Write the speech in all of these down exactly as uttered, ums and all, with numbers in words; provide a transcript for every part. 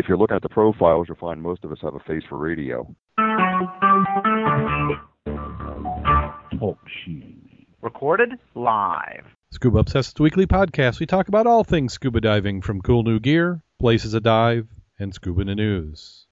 if you look at the profiles, you'll find most of us have a face for radio. Talk Sheen. Recorded live. Scuba Obsessed Weekly Podcast. We talk about all things scuba diving, from cool new gear, places to dive, and scuba news.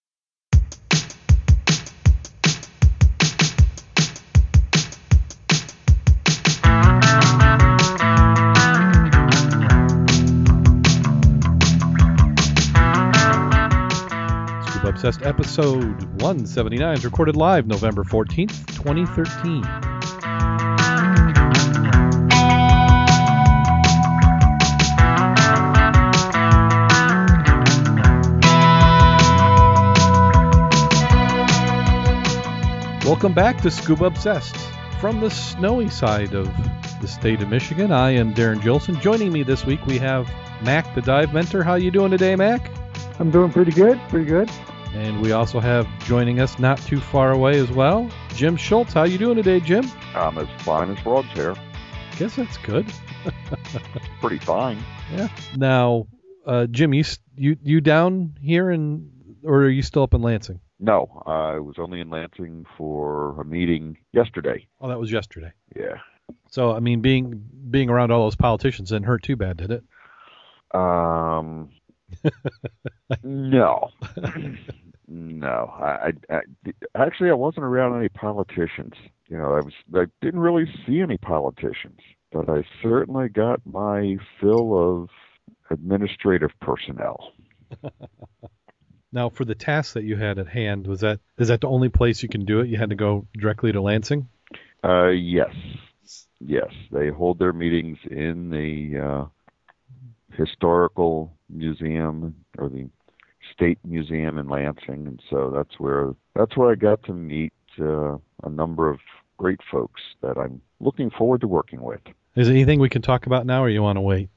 Obsessed episode one seventy-nine is recorded live November fourteenth, twenty thirteen. Welcome back to Scuba Obsessed. From the snowy side of the state of Michigan, I am Darrin Jolson. Joining me this week, we have Mack, the dive mentor. How you doing today, Mack? I'm doing pretty good, pretty good. And we also have joining us not too far away as well, Jim Schultz. How you doing today, Jim? I'm as fine as frogs here. Guess that's good. Pretty fine. Yeah. Now, uh, Jim, you you you down here in, or are you still up in Lansing? No, I was only in Lansing for a meeting yesterday. Oh, that was yesterday. Yeah. So, I mean, being being around all those politicians didn't hurt too bad, did it? Um. No, no. I, I actually I wasn't around any politicians. You know, I was. I didn't really see any politicians, but I certainly got my fill of administrative personnel. Now, for the task that you had at hand, was that is that the only place you can do it? You had to go directly to Lansing? Uh, yes, yes. They hold their meetings in the uh, historical museum, or the State Museum in Lansing, and so that's where that's where I got to meet uh, a number of great folks that I'm looking forward to working with. Is there anything we can talk about now, or you want to wait?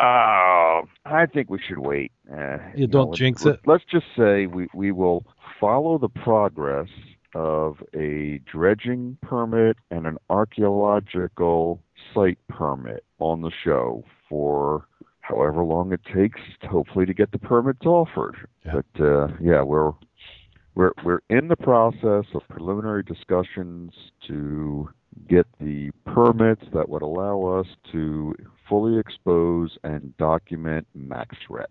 Uh, I think we should wait. Uh, you don't know, jinx let's, it. Let's just say we, we will follow the progress of a dredging permit and an archaeological site permit on the show for however long it takes, hopefully, to get the permits offered. Yeah. But uh, yeah, we're we're we're in the process of preliminary discussions to get the permits that would allow us to fully expose and document Max Rec.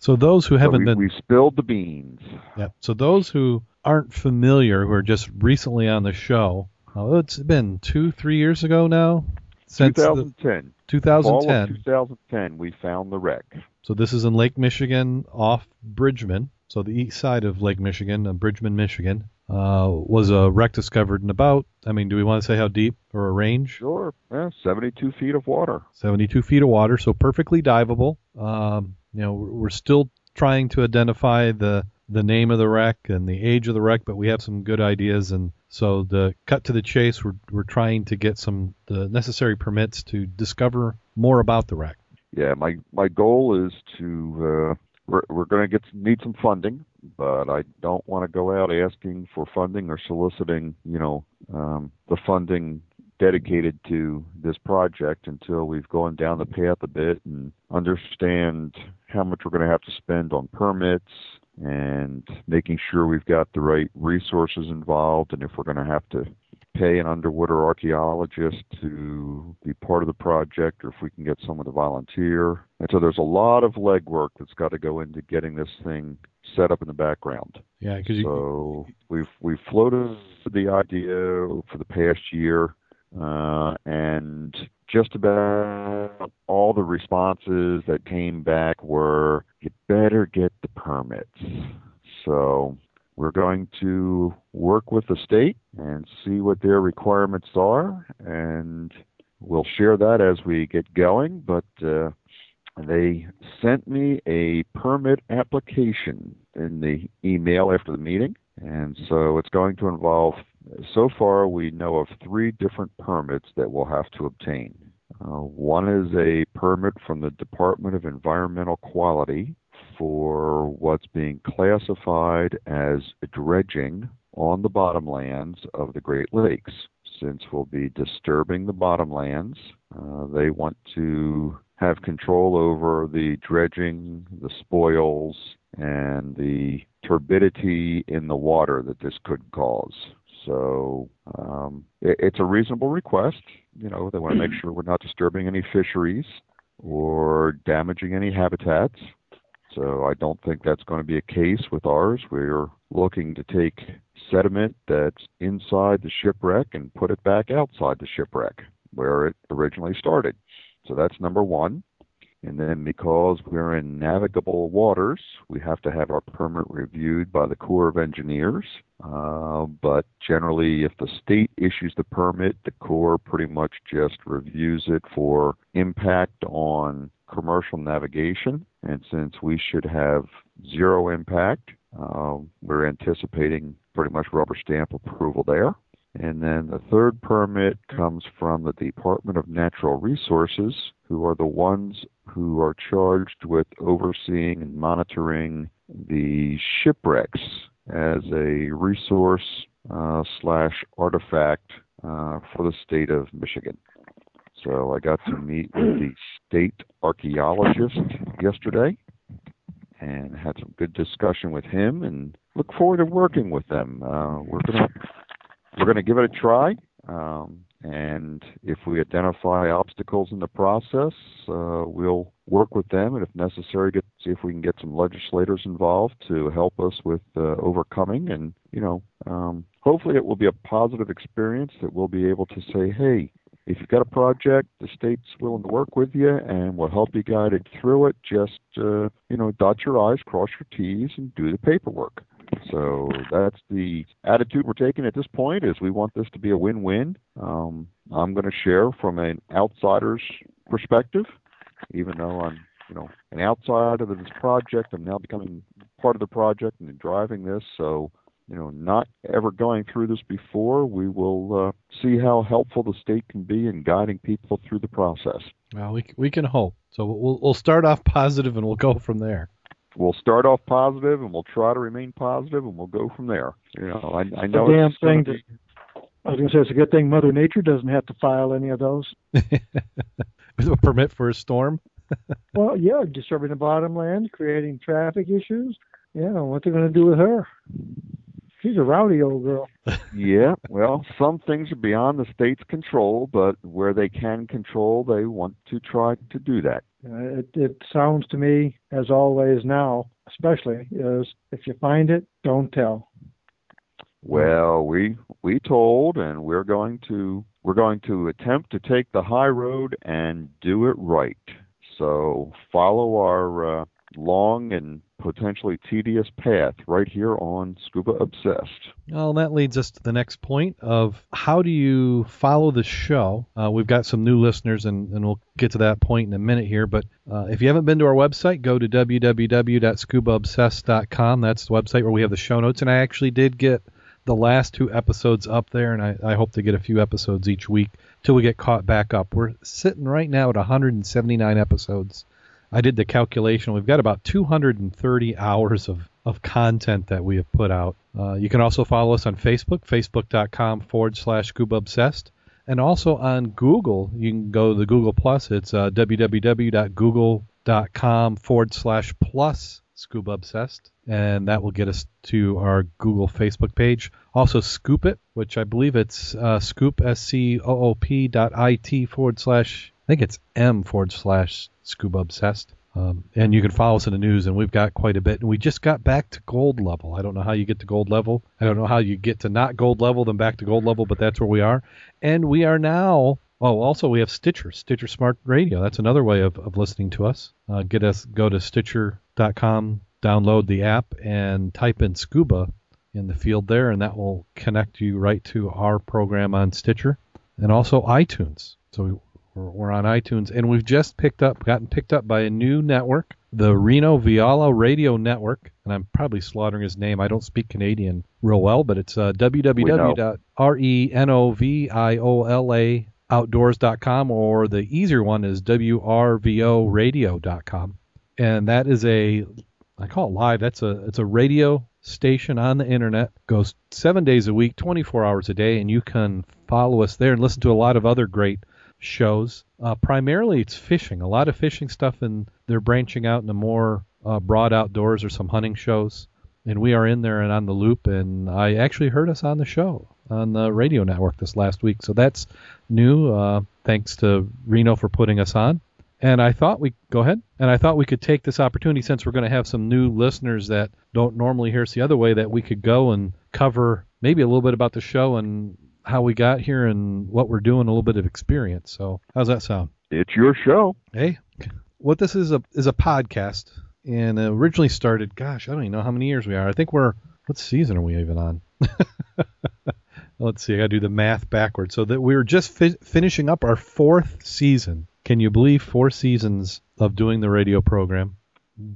So those who haven't so we, been, we spilled the beans. Yeah. So those who aren't familiar, who are just recently on the show, oh, it's been two, three years ago now. Since twenty ten. The, twenty ten. twenty ten, we found the wreck. So this is in Lake Michigan off Bridgman. So the east side of Lake Michigan, uh, Bridgman, Michigan, uh, was a wreck discovered in about, I mean, do we want to say how deep or a range? Sure. Yeah, seventy-two feet of water. seventy-two feet of water, so perfectly diveable. Um, you know, we're still trying to identify the, the name of the wreck and the age of the wreck, but we have some good ideas. And so the cut to the chase, we're, we're trying to get some the necessary permits to discover more about the wreck. Yeah, my, my goal is to, uh, we're, we're going to get need some funding, but I don't want to go out asking for funding or soliciting, you know, um, the funding dedicated to this project until we've gone down the path a bit and understand how much we're going to have to spend on permits, and making sure we've got the right resources involved, and if we're going to have to pay an underwater archaeologist to be part of the project, or if we can get someone to volunteer. And so there's a lot of legwork that's got to go into getting this thing set up in the background. Yeah, because so you... we've we've floated the idea for the past year, uh, and just about all the responses that came back were, you better get the permits. So we're going to work with the state and see what their requirements are, and we'll share that as we get going. But uh, they sent me a permit application in the email after the meeting, and so it's going to involve, so far we know of three different permits that we'll have to obtain. Uh, one is a permit from the Department of Environmental Quality for what's being classified as dredging on the bottomlands of the Great Lakes. instance, will be disturbing the bottomlands. Uh, they want to have control over the dredging, the spoils, and the turbidity in the water that this could cause. So um, it, it's a reasonable request. You know, they want to make sure we're not disturbing any fisheries or damaging any habitats. So I don't think that's going to be a case with ours. We're looking to take sediment that's inside the shipwreck and put it back outside the shipwreck where it originally started. So that's number one. And then because we're in navigable waters, we have to have our permit reviewed by the Corps of Engineers. Uh, but generally, if the state issues the permit, the Corps pretty much just reviews it for impact on commercial navigation. And since we should have zero impact, uh, we're anticipating pretty much rubber stamp approval there. And then the third permit comes from the Department of Natural Resources, who are the ones who are charged with overseeing and monitoring the shipwrecks as a resource uh, slash artifact uh, for the state of Michigan. So I got to meet with the state archaeologist yesterday and had some good discussion with him and look forward to working with them. Uh, we're going to We're going to give it a try, um, and if we identify obstacles in the process, uh, we'll work with them, and if necessary, get, see if we can get some legislators involved to help us with uh, overcoming. And, you know, um, hopefully it will be a positive experience that we'll be able to say, hey, if you've got a project, the state's willing to work with you, and we'll help you guide it through it. Just, uh, you know, dot your I's, cross your T's, and do the paperwork. So that's the attitude we're taking at this point, is we want this to be a win-win. Um, I'm going to share from an outsider's perspective, even though I'm, you know, an outsider of this project. I'm now becoming part of the project and driving this. So, you know, not ever going through this before, we will uh, see how helpful the state can be in guiding people through the process. Well, we we can hope. So we'll we'll start off positive and we'll go from there. We'll start off positive, and we'll try to remain positive, and we'll go from there. You know, I, I know it's a damn thing. To, I was going to say it's a good thing Mother Nature doesn't have to file any of those. With a permit for a storm. Well, yeah, disturbing the bottomland, creating traffic issues. Yeah, what they're going to do with her? She's a rowdy old girl. Yeah, well, some things are beyond the state's control, but where they can control, they want to try to do that. Uh, it, it sounds to me, as always now, especially, is if you find it, don't tell. Well, we we told, and we're going to we're going to attempt to take the high road and do it right. So follow our uh, long and potentially tedious path right here on Scuba Obsessed. Well, that leads us to the next point of how do you follow the show? Uh, we've got some new listeners, and, and we'll get to that point in a minute here. But uh, if you haven't been to our website, go to w w w dot scuba obsessed dot com. That's the website where we have the show notes. And I actually did get the last two episodes up there, and I, I hope to get a few episodes each week till we get caught back up. We're sitting right now at one hundred seventy-nine episodes. I did the calculation. We've got about two hundred thirty hours of, of content that we have put out. Uh, you can also follow us on Facebook, facebook.com forward slash Scuba Obsessed. And also on Google, you can go to the Google Plus. It's uh, www.google.com forward slash plus Scuba Obsessed. And that will get us to our Google Facebook page. Also Scoop It, which I believe it's uh, scoop, S-C-O-O-P dot I-T forward slash, I think it's M forward slash Scuba Obsessed. Um, and you can follow us in the news, and we've got quite a bit. And we just got back to gold level. I don't know how you get to gold level. I don't know how you get to not gold level, then back to gold level, but that's where we are. And we are now, oh, also we have Stitcher, Stitcher Smart Radio. That's another way of, of listening to us. Uh, get us. Go to stitcher dot com, download the app, and type in Scuba in the field there, and that will connect you right to our program on Stitcher. And also iTunes. So we We're on iTunes, and we've just picked up, gotten picked up by a new network, the Reno Viola Radio Network, and I'm probably slaughtering his name. I don't speak Canadian real well, but it's uh, w w w dot renoviolaoutdoors dot com, or the easier one is w r v o radio dot com, and that is a, I call it live. That's a it's a radio station on the internet. Goes seven days a week, twenty-four hours a day, and you can follow us there and listen to a lot of other great shows. Uh, primarily it's fishing, a lot of fishing stuff, and they're branching out into more uh, broad outdoors or some hunting shows. And we are in there and on the loop, and I actually heard us on the show on the radio network this last week. So that's new. Uh, thanks to Reno for putting us on. And I thought we go ahead. And I thought we could take this opportunity, since we're going to have some new listeners that don't normally hear us the other way, that we could go and cover maybe a little bit about the show and how we got here and what we're doing, a little bit of experience. So how's that sound? It's your show. Hey, what this is a is a podcast, and originally started, gosh, I don't even know how many years we are. I think we're, what season are we even on? Let's see, I got to do the math backwards. So that we were just fi- finishing up our fourth season. Can you believe four seasons of doing the radio program?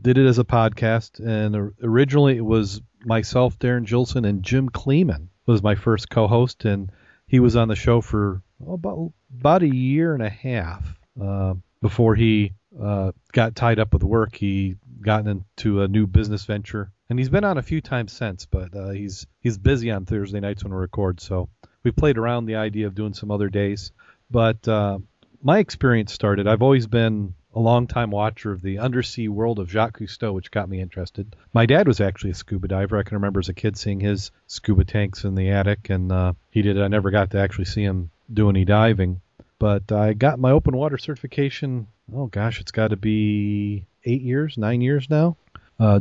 Did it as a podcast, and originally it was myself, Darrin Jolson, and Jim Kleeman was my first co-host, and he was on the show for about, about a year and a half uh, before he uh, got tied up with work. He got into a new business venture, and he's been on a few times since, but uh, he's he's busy on Thursday nights when we record, so we played around the idea of doing some other days, but... Uh, My experience started, I've always been a long-time watcher of the undersea world of Jacques Cousteau, which got me interested. My dad was actually a scuba diver. I can remember as a kid seeing his scuba tanks in the attic, and uh, he did. I never got to actually see him do any diving. But I got my open water certification, oh gosh, it's got to be eight years, nine years now. Uh,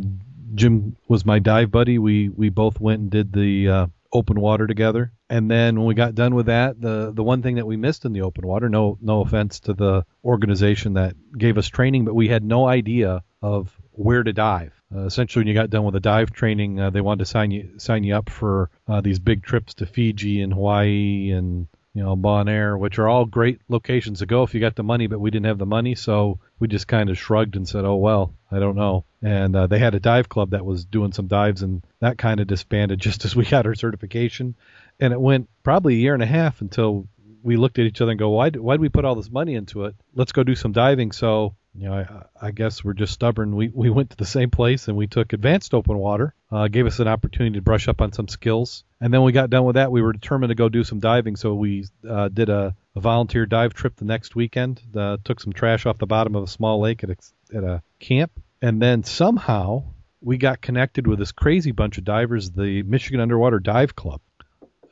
Jim was my dive buddy. We, we both went and did the... Uh, open water together, and then when we got done with that, the the one thing that we missed in the open water, no no offense to the organization that gave us training, but we had no idea of where to dive. Uh, essentially, when you got done with the dive training, uh, they wanted to sign you sign you up for uh, these big trips to Fiji and Hawaii and, you know, Bonaire, which are all great locations to go if you got the money, but we didn't have the money, so we just kind of shrugged and said, oh well, I don't know. And uh, they had a dive club that was doing some dives, and that kind of disbanded just as we got our certification. And it went probably a year and a half until we looked at each other and go, why did why did we put all this money into it? Let's go do some diving. So, you know, I, I guess we're just stubborn. We we went to the same place, and we took advanced open water, uh, gave us an opportunity to brush up on some skills. And then we got done with that. We were determined to go do some diving, so we uh, did a, a volunteer dive trip the next weekend, uh, took some trash off the bottom of a small lake at a, at a camp. And then somehow we got connected with this crazy bunch of divers, the Michigan Underwater Dive Club.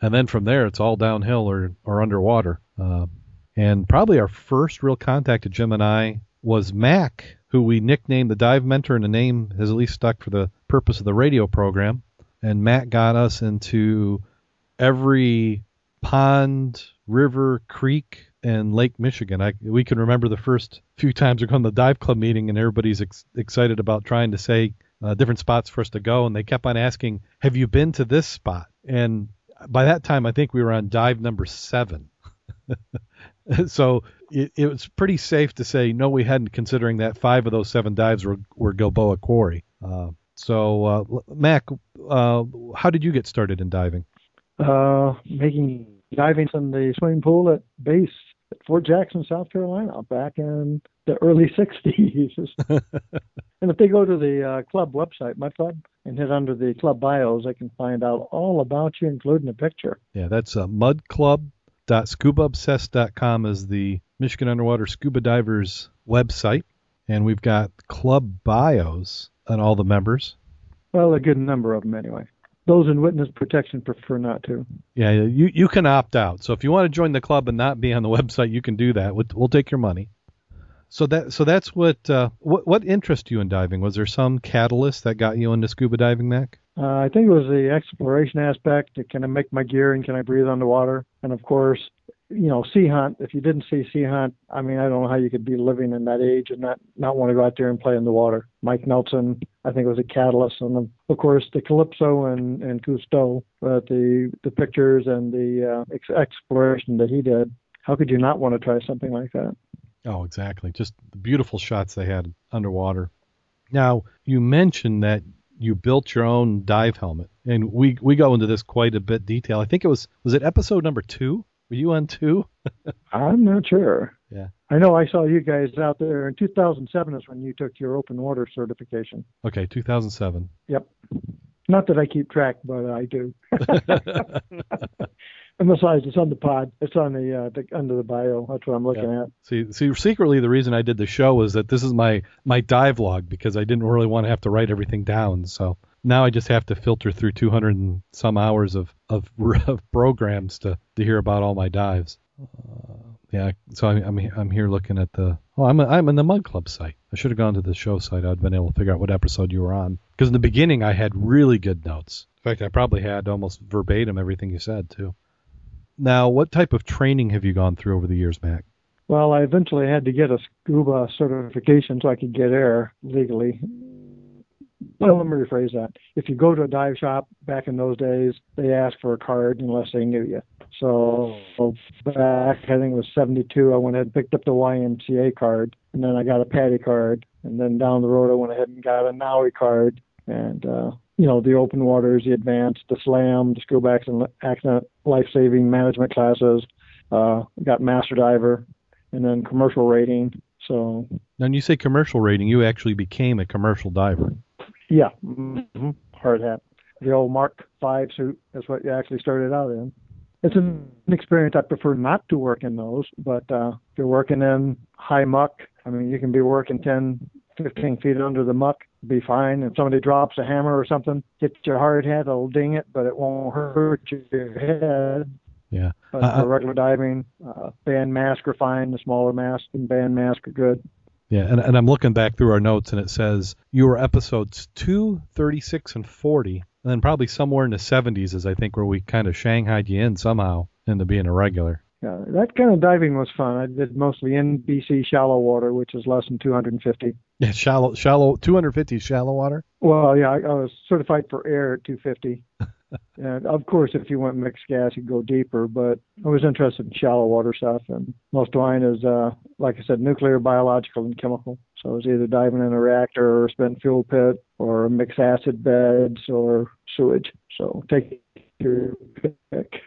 And then from there, it's all downhill or, or underwater. Uh, and probably our first real contact to Jim and I was Mack, who we nicknamed the Dive Mentor, and the name has at least stuck for the purpose of the radio program. And Mack got us into every pond, river, creek, and Lake Michigan. I, we can remember the first few times we go to the dive club meeting, and everybody's ex- excited about trying to say uh, different spots for us to go, and they kept on asking, have you been to this spot? And by that time, I think we were on dive number seven. So it, it was pretty safe to say, no, we hadn't, considering that five of those seven dives were, were Gilboa Quarry. Uh, so, uh, Mac, uh, how did you get started in diving? Uh, making diving in the swimming pool at base at Fort Jackson, South Carolina, back in the early sixties. And if they go to the uh, club website, Mud Club, and hit under the club bios, they can find out all about you, including a picture. Yeah, that's uh, mud club dot scuba obsessed dot com is the Michigan Underwater Scuba Divers website, and we've got club bios on all the members. Well, a good number of them anyway. Those in witness protection prefer not to. Yeah, you, you can opt out. So if you want to join the club and not be on the website, you can do that. We'll, we'll take your money. So that so that's what, uh, what what interested you in diving? Was there some catalyst that got you into scuba diving, Mac? Uh, I think it was the exploration aspect. Can I make my gear and can I breathe underwater? And of course, you know, Sea Hunt. If you didn't see Sea Hunt, I mean, I don't know how you could be living in that age and not, not want to go out there and play in the water. Mike Nelson, I think, was a catalyst. And of course, the Calypso and, and Cousteau, uh, the, the pictures and the uh, ex- exploration that he did. How could you not want to try something like that? Oh, exactly. Just the beautiful shots they had underwater. Now, you mentioned that you built your own dive helmet, and we, we go into this quite a bit detail. I think it was, was it episode number two? Were you on two? I'm not sure. Yeah. I know I saw you guys out there in two thousand seven is when you took your open water certification. Okay, two thousand seven. Yep. Not that I keep track, but I do. And besides, it's on the pod. It's on the, uh, the under the bio. That's what I'm looking yeah. at. See, see, secretly, the reason I did the show was that this is my, my dive log, because I didn't really want to have to write everything down. So now I just have to filter through two hundred and some hours of, of, of programs to, to hear about all my dives. Uh, yeah, so I'm, I'm I'm here looking at the... Oh, I'm I'm in the Mud Club site. I should have gone to the show site. I'd been able to figure out what episode you were on. Because in the beginning, I had really good notes. In fact, I probably had almost verbatim everything you said, too. Now, what type of training have you gone through over the years, Mac? Well, I eventually had to get a scuba certification so I could get air legally. Well, let me rephrase that. If you go to a dive shop back in those days, they asked for a card unless they knew you. So back, I think it was seventy-two, I went ahead and picked up the Y M C A card, and then I got a Patty card, and then down the road I went ahead and got a N A U I card, and, uh, you know, the open waters, the advanced, the SLAM, the scuba accident, accident life-saving management classes, uh, got master diver, and then commercial rating. So. Now, when you say commercial rating, you actually became a commercial diver. Yeah, mm-hmm. Hard hat. The old Mark five suit, that's what you actually started out in. It's an experience I prefer not to work in those, but uh, if you're working in high muck, I mean, you can be working ten, fifteen feet under the muck, be fine. If somebody drops a hammer or something, hit your hard hat, it'll ding it, but it won't hurt your head. Yeah. But uh, for regular diving, uh, band mask are fine. The smaller mask and band mask are good. Yeah, and, and I'm looking back through our notes, and it says you were episodes two, thirty-six, and forty, and then probably somewhere in the seventies is, I think, where we kind of shanghaied you in somehow into being a regular. Yeah, that kind of diving was fun. I did mostly N B C shallow water, which is less than two hundred fifty. Yeah, shallow, shallow, two hundred fifty shallow water? Well, yeah, I, I was certified for air at two fifty. And of course, if you went mixed gas, you'd go deeper, but I was interested in shallow water stuff, and most of mine is, uh, like I said, nuclear, biological, and chemical. So I was either diving in a reactor or a spent fuel pit or mixed acid beds or sewage. So take your pick.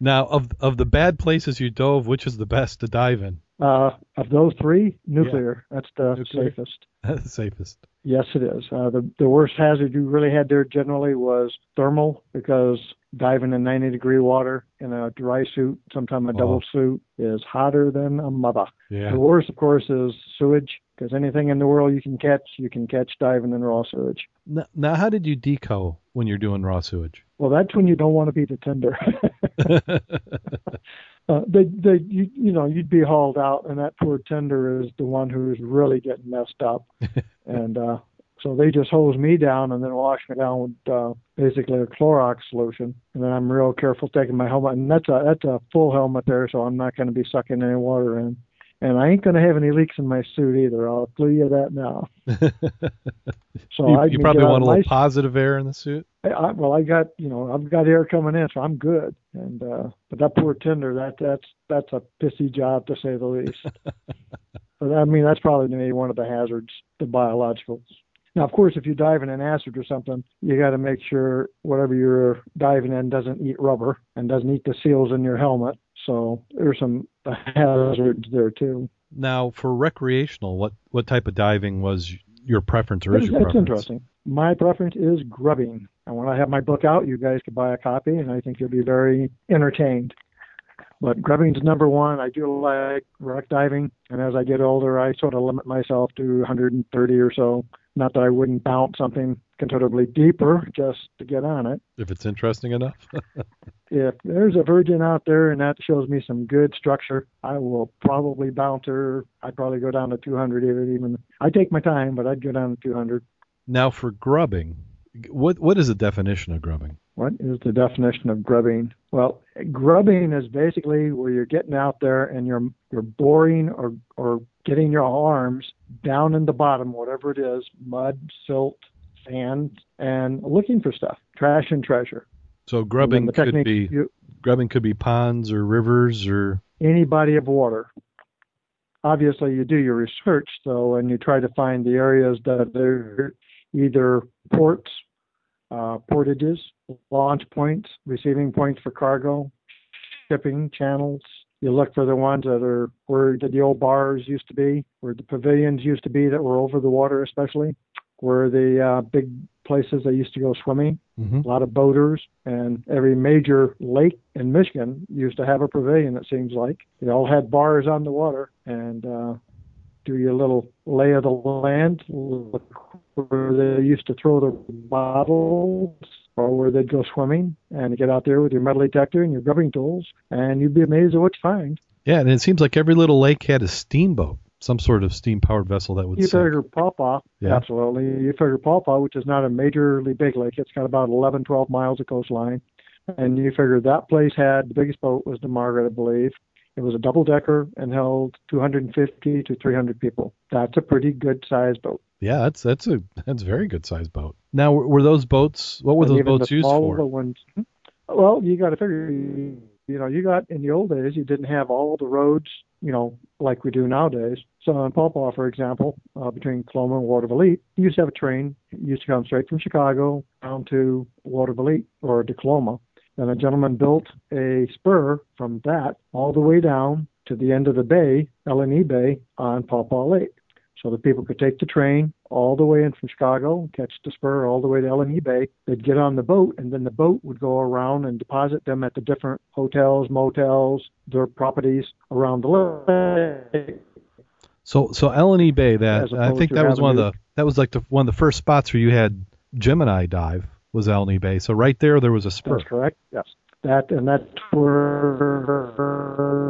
Now, of of the bad places you dove, which is the best to dive in? Uh, of those three, nuclear. Yeah. That's the nuclear. safest. That's the safest. Yes, it is. Uh, the, the worst hazard you really had there generally was thermal, because diving in ninety degree water in a dry suit, sometimes a oh. double suit, is hotter than a mother. Yeah. The worst, of course, is sewage, because anything in the world you can catch, you can catch diving in raw sewage. Now, now how did you deco when you're doing raw sewage? Well, that's when you don't want to be the tender. Uh, they, they, you, you know, you'd be hauled out, and that poor tender is the one who's really getting messed up. And uh, so they just hose me down and then wash me down with uh, basically a Clorox solution. And then I'm real careful taking my helmet, and that's a that's a full helmet there, so I'm not going to be sucking any water in. And I ain't going to have any leaks in my suit either. I'll clue you that now. So you, I you probably want a little positive air in the suit. I, I, well, I got you know I've got air coming in, so I'm good. And uh, but that poor tender, that that's that's a pissy job to say the least. But I mean, that's probably maybe one of the hazards, the biologicals. Now, of course, if you dive in an acid or something, you got to make sure whatever you're diving in doesn't eat rubber and doesn't eat the seals in your helmet. So there's some hazards there, too. Now, for recreational, what, what type of diving was your preference, or is your preference? That's interesting. My preference is grubbing. And when I have my book out, you guys can buy a copy, and I think you'll be very entertained. But grubbing's number one. I do like rock diving. And as I get older, I sort of limit myself to one hundred thirty or so. Not that I wouldn't bounce something considerably deeper just to get on it. If it's interesting enough. If there's a virgin out there and that shows me some good structure, I will probably bounce her. I'd probably go down to two hundred even. I take my time, but I'd go down to two hundred. Now for grubbing, what what is the definition of grubbing? What is the definition of grubbing? Well, grubbing is basically where you're getting out there and you're you're boring or, or getting your arms down in the bottom, whatever it is, mud, silt, sand, and looking for stuff, trash and treasure. So grubbing the could be you, grubbing could be ponds or rivers or any body of water. Obviously, you do your research though, and you try to find the areas that are either ports, uh, portages, launch points, receiving points for cargo, shipping channels. You look for the ones that are where the old bars used to be, where the pavilions used to be that were over the water, especially, where the uh, big places they used to go swimming. Mm-hmm. A lot of boaters, and every major lake in Michigan used to have a pavilion, it seems like. They all had bars on the water, and uh, do your little lay of the land, where they used to throw their bottles or where they'd go swimming, and get out there with your metal detector and your grubbing tools, and you'd be amazed at what you find. Yeah, and it seems like every little lake had a steamboat. Some sort of steam-powered vessel that would You sink. Figure Pawpaw, yeah. Absolutely. You figure Pawpaw, which is not a majorly big lake. It's got about eleven, twelve miles of coastline. And you figure that place had, the biggest boat was the Margaret, I believe. It was a double-decker and held two hundred fifty to three hundred people. That's a pretty good-sized boat. Yeah, that's that's a that's a very good-sized boat. Now, were those boats, what were and those boats used for? The ones, well, you got to figure, you know, you got, in the old days, you didn't have all the roads, you know, like we do nowadays. So on Pawpaw, for example, uh, between Coloma and Water Valley, you used to have a train. It used to come straight from Chicago down to Water Valley or to Coloma. And a gentleman built a spur from that all the way down to the end of the bay, Eleni Bay, on Pawpaw Lake. So that people could take the train all the way in from Chicago, catch the spur all the way to Eleni Bay. They'd get on the boat, and then the boat would go around and deposit them at the different hotels, motels, their properties around the lake. So, so Eleni Bay, that I think that was one of the that was like the one of the first spots where you had Gemini dive was Eleni Bay. So right there, there was a spur. That's correct. Yes, that and that's where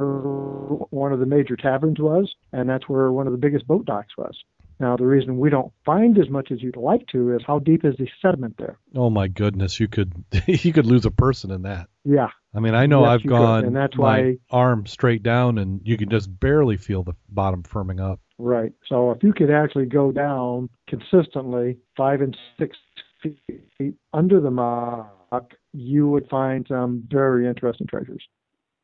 one of the major taverns was, and that's where one of the biggest boat docks was. Now, the reason we don't find as much as you'd like to is how deep is the sediment there. Oh my goodness, you could you could lose a person in that. Yeah. I mean, I know yes, I've gone could, and that's my why, arm straight down, and you can just barely feel the bottom firming up. Right. So if you could actually go down consistently five and six feet under the muck, you would find some very interesting treasures.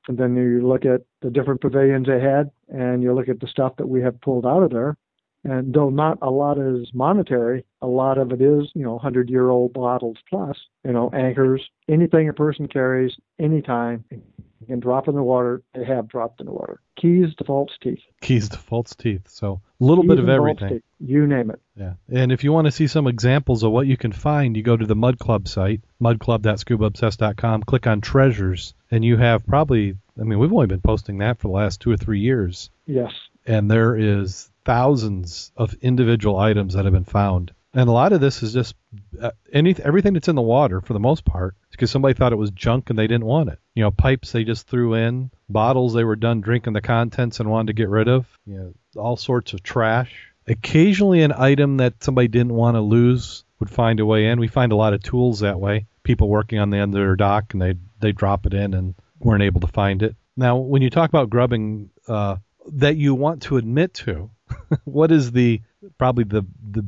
And then you look at the different pavilions they had, and you look at the stuff that we have pulled out of there. And though not a lot is monetary, a lot of it is, you know, hundred-year-old bottles plus, you know, anchors, anything a person carries, anytime, and drop in the water, they have dropped in the water. Keys to false teeth. Keys to false teeth. So a little Keys bit of everything. Teeth, you name it. Yeah. And if you want to see some examples of what you can find, you go to the Mud Club site, mud club dot scuba obsessed dot com, click on treasures, and you have probably, I mean, we've only been posting that for the last two or three years. Yes. And there is thousands of individual items that have been found. And a lot of this is just uh, any, everything that's in the water, for the most part, because somebody thought it was junk and they didn't want it. You know, pipes they just threw in, bottles they were done drinking the contents and wanted to get rid of, you know, all sorts of trash. Occasionally an item that somebody didn't want to lose would find a way in. We find a lot of tools that way, people working on the end of their dock, and they they drop it in and weren't able to find it. Now, when you talk about grubbing uh, that you want to admit to, what is the probably the the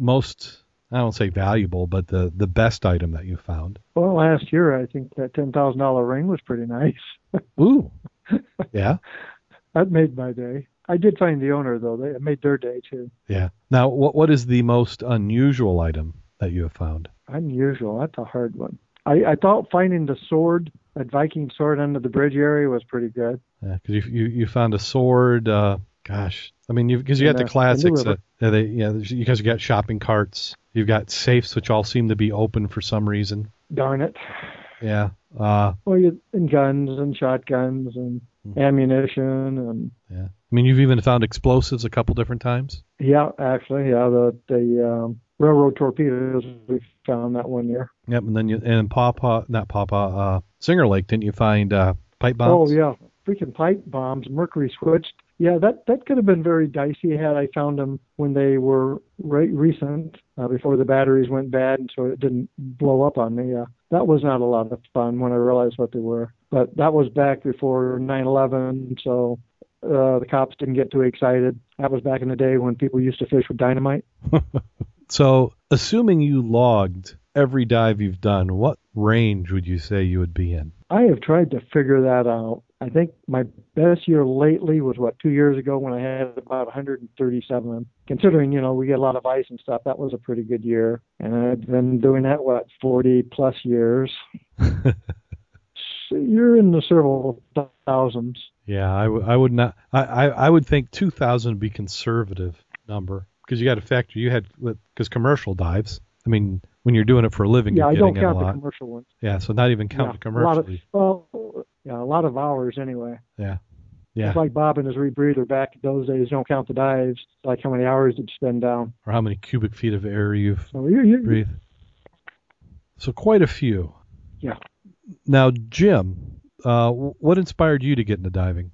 most, I don't say valuable, but the, the best item that you found? Well, last year, I think that ten thousand dollars ring was pretty nice. Ooh, yeah. That made my day. I did find the owner, though. They, it made their day, too. Yeah. Now, what what is the most unusual item that you have found? Unusual? That's a hard one. I, I thought finding the sword, that Viking sword under the bridge area was pretty good. Yeah, because you, you, you found a sword, uh, gosh, I mean, because you, you got the classics. Uh, they, yeah, you guys have got shopping carts. You've got safes, which all seem to be open for some reason. Darn it. Yeah. Uh, well, you, and guns and shotguns and mm-hmm. ammunition. And yeah. I mean, you've even found explosives a couple different times? Yeah, actually. Yeah, the, the um, railroad torpedoes, we found that one year. Yep, and then you, and Pawpaw, not Pawpaw, uh, Singer Lake, didn't you find uh, pipe bombs? Oh, yeah. Freaking pipe bombs, mercury switched. Yeah, that, that could have been very dicey had I found them when they were right recent, uh, before the batteries went bad, and so it didn't blow up on me. Uh, that was not a lot of fun when I realized what they were. But that was back before nine eleven, so uh, the cops didn't get too excited. That was back in the day when people used to fish with dynamite. So, assuming you logged every dive you've done, what range would you say you would be in? I have tried to figure that out. I think my best year lately was, what, two years ago when I had about one hundred thirty-seven. Considering, you know, we get a lot of ice and stuff, that was a pretty good year. And I've been doing that, what, forty-plus years. So you're in the several thousands. Yeah, I, w- I would not. I, I, I would think two thousand would be a conservative number, because you got to factor you had, because commercial dives, I mean, when you're doing it for a living, yeah, you're getting it a lot. Yeah, I don't count the commercial ones. Yeah, so not even count yeah, the commercials. Well, yeah, a lot of hours anyway. Yeah. Yeah. It's like Bob and his rebreather back in those days. Don't count the dives. It's like how many hours did you spend down. Or how many cubic feet of air you've so you're, you're, breathed. So quite a few. Yeah. Now, Jim, uh, what inspired you to get into diving?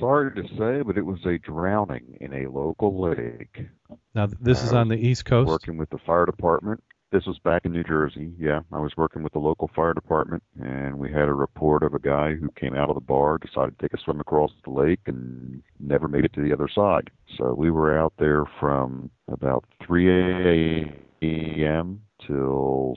Sorry to say, but it was a drowning in a local lake. Now, this is on the East Coast? Working with the fire department. This was back in New Jersey, yeah. I was working with the local fire department, and we had a report of a guy who came out of the bar, decided to take a swim across the lake, and never made it to the other side. So we were out there from about three a.m. till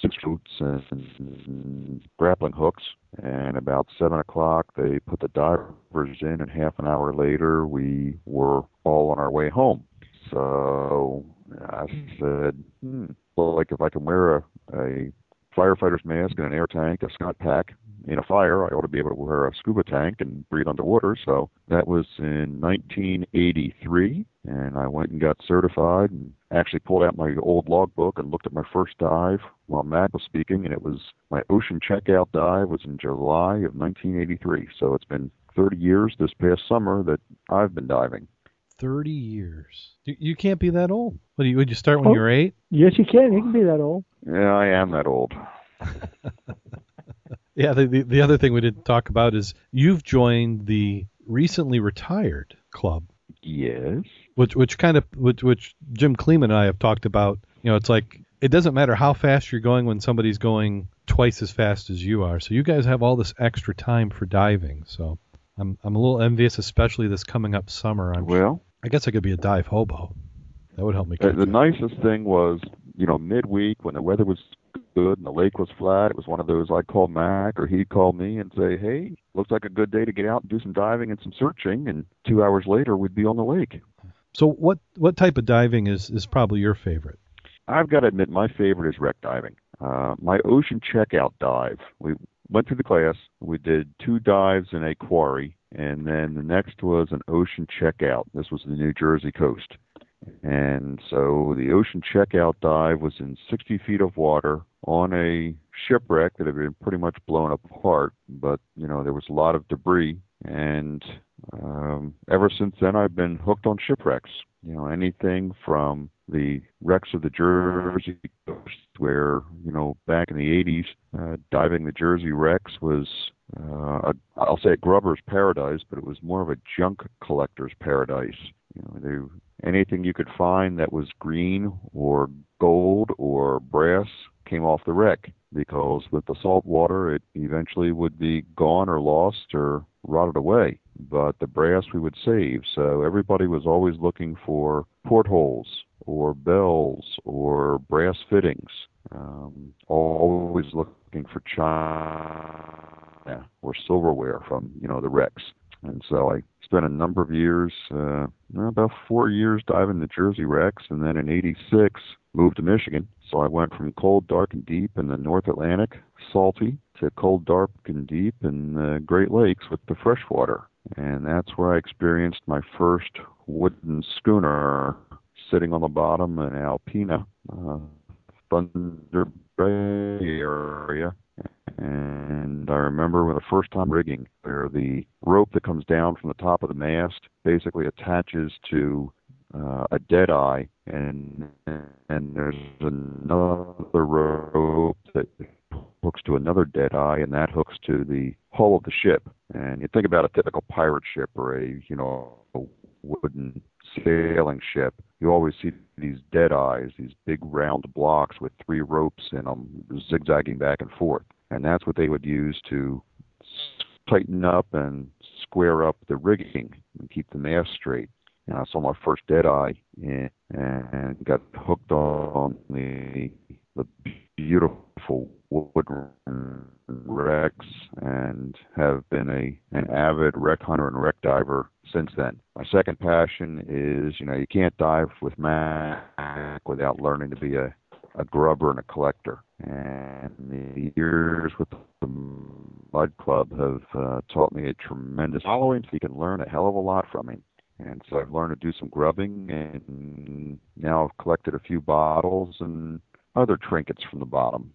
six boats and grappling hooks. And about seven o'clock, they put the divers in, and half an hour later, we were all on our way home. So I said, hmm, well, like if I can wear a, a firefighter's mask and an air tank, a Scott pack in a fire, I ought to be able to wear a scuba tank and breathe underwater. So that was in nineteen eighty-three, and I went and got certified and actually pulled out my old logbook and looked at my first dive while Mack was speaking, and it was my ocean checkout dive was in July of nineteen eighty-three. So it's been thirty years this past summer that I've been diving. thirty years. You can't be that old. What, would you start when oh, you were eight? Yes, you can. You can be that old. Yeah, I am that old. Yeah, the, the the other thing we didn't talk about is you've joined the recently retired club. Yes. Which which kind of which, which Jim Kleeman and I have talked about. You know, it's like it doesn't matter how fast you're going when somebody's going twice as fast as you are. So you guys have all this extra time for diving. So I'm I'm a little envious, especially this coming up summer. I'm well. Sure. I guess I could be a dive hobo. That would help me. The, the nicest thing was, you know, midweek when the weather was good and the lake was flat, it was one of those I'd call Mac or he'd call me and say, hey, looks like a good day to get out and do some diving and some searching. And two hours later, we'd be on the lake. So what, what type of diving is, is probably your favorite? I've got to admit, my favorite is wreck diving. Uh, my ocean checkout dive. We went through the class. We did two dives in a quarry. And then the next was an ocean checkout. This was the New Jersey coast. And so the ocean checkout dive was in sixty feet of water on a shipwreck that had been pretty much blown apart. But, you know, there was a lot of debris. And um, ever since then, I've been hooked on shipwrecks. You know, anything from the wrecks of the Jersey coast where, you know, back in the eighties, uh, diving the Jersey wrecks was... Uh, I'll say a grubber's paradise, but it was more of a junk collector's paradise. You know, they, anything you could find that was green or gold or brass came off the wreck because with the salt water, it eventually would be gone or lost or rotted away. But the brass we would save, so everybody was always looking for portholes or bells or brass fittings. Um, always looking for china or silverware from, you know, the wrecks. And so I spent a number of years, uh, about four years diving the Jersey wrecks, and then in eighty-six moved to Michigan. So I went from cold, dark, and deep in the North Atlantic, salty, to cold, dark, and deep in the Great Lakes with the freshwater. And that's where I experienced my first wooden schooner sitting on the bottom in Alpena, uh, Thunder Bay area, and I remember when the first time rigging, where the rope that comes down from the top of the mast basically attaches to uh, a dead eye, and and there's another rope that hooks to another dead eye, and that hooks to the hull of the ship. And you think about a typical pirate ship or a you know a wooden sailing ship. You always see these dead eyes, these big round blocks with three ropes in them zigzagging back and forth. And that's what they would use to tighten up and square up the rigging and keep the mast straight. And I saw my first dead eye and got hooked on the, the beautiful wooden wrecks and have been a an avid wreck hunter and wreck diver since then. My second passion is, you know, you can't dive with Mac without learning to be a, a grubber and a collector. And the years with the Mud Club have uh, taught me a tremendous following. So you can learn a hell of a lot from him. And so I've learned to do some grubbing, and now I've collected a few bottles and other trinkets from the bottom.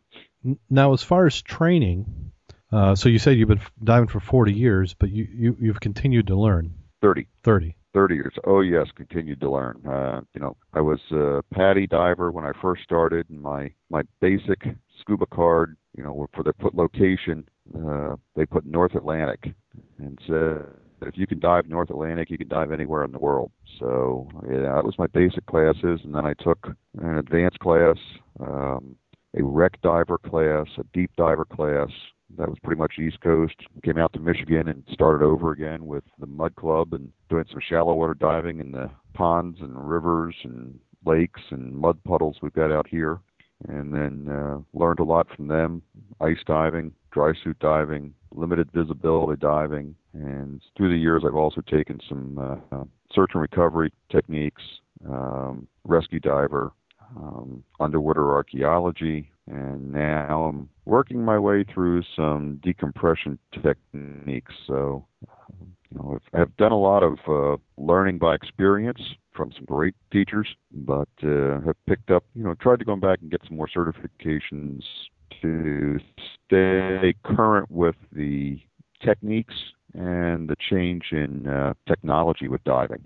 Now, as far as training, uh, so you said you've been diving for forty years, but you, you, you've continued to learn. thirty. thirty. thirty years. Oh, yes, continued to learn. Uh, you know, I was a paddy diver when I first started, and my, my basic scuba card, you know, for their put location, uh, they put North Atlantic, and said, if you can dive North Atlantic, you can dive anywhere in the world. So, yeah, that was my basic classes, and then I took an advanced class, um, a wreck diver class, a deep diver class. That was pretty much East Coast. Came out to Michigan and started over again with the Mud Club and doing some shallow water diving in the ponds and rivers and lakes and mud puddles we've got out here. And then uh, learned a lot from them, ice diving, dry suit diving, limited visibility diving. And through the years, I've also taken some uh, search and recovery techniques, um, rescue diver, um, underwater archaeology, and now I'm working my way through some decompression techniques. So, you know, I've, I've done a lot of uh, learning by experience from some great teachers, but uh, have picked up, you know, tried to go back and get some more certifications to stay current with the techniques and the change in uh, technology with diving.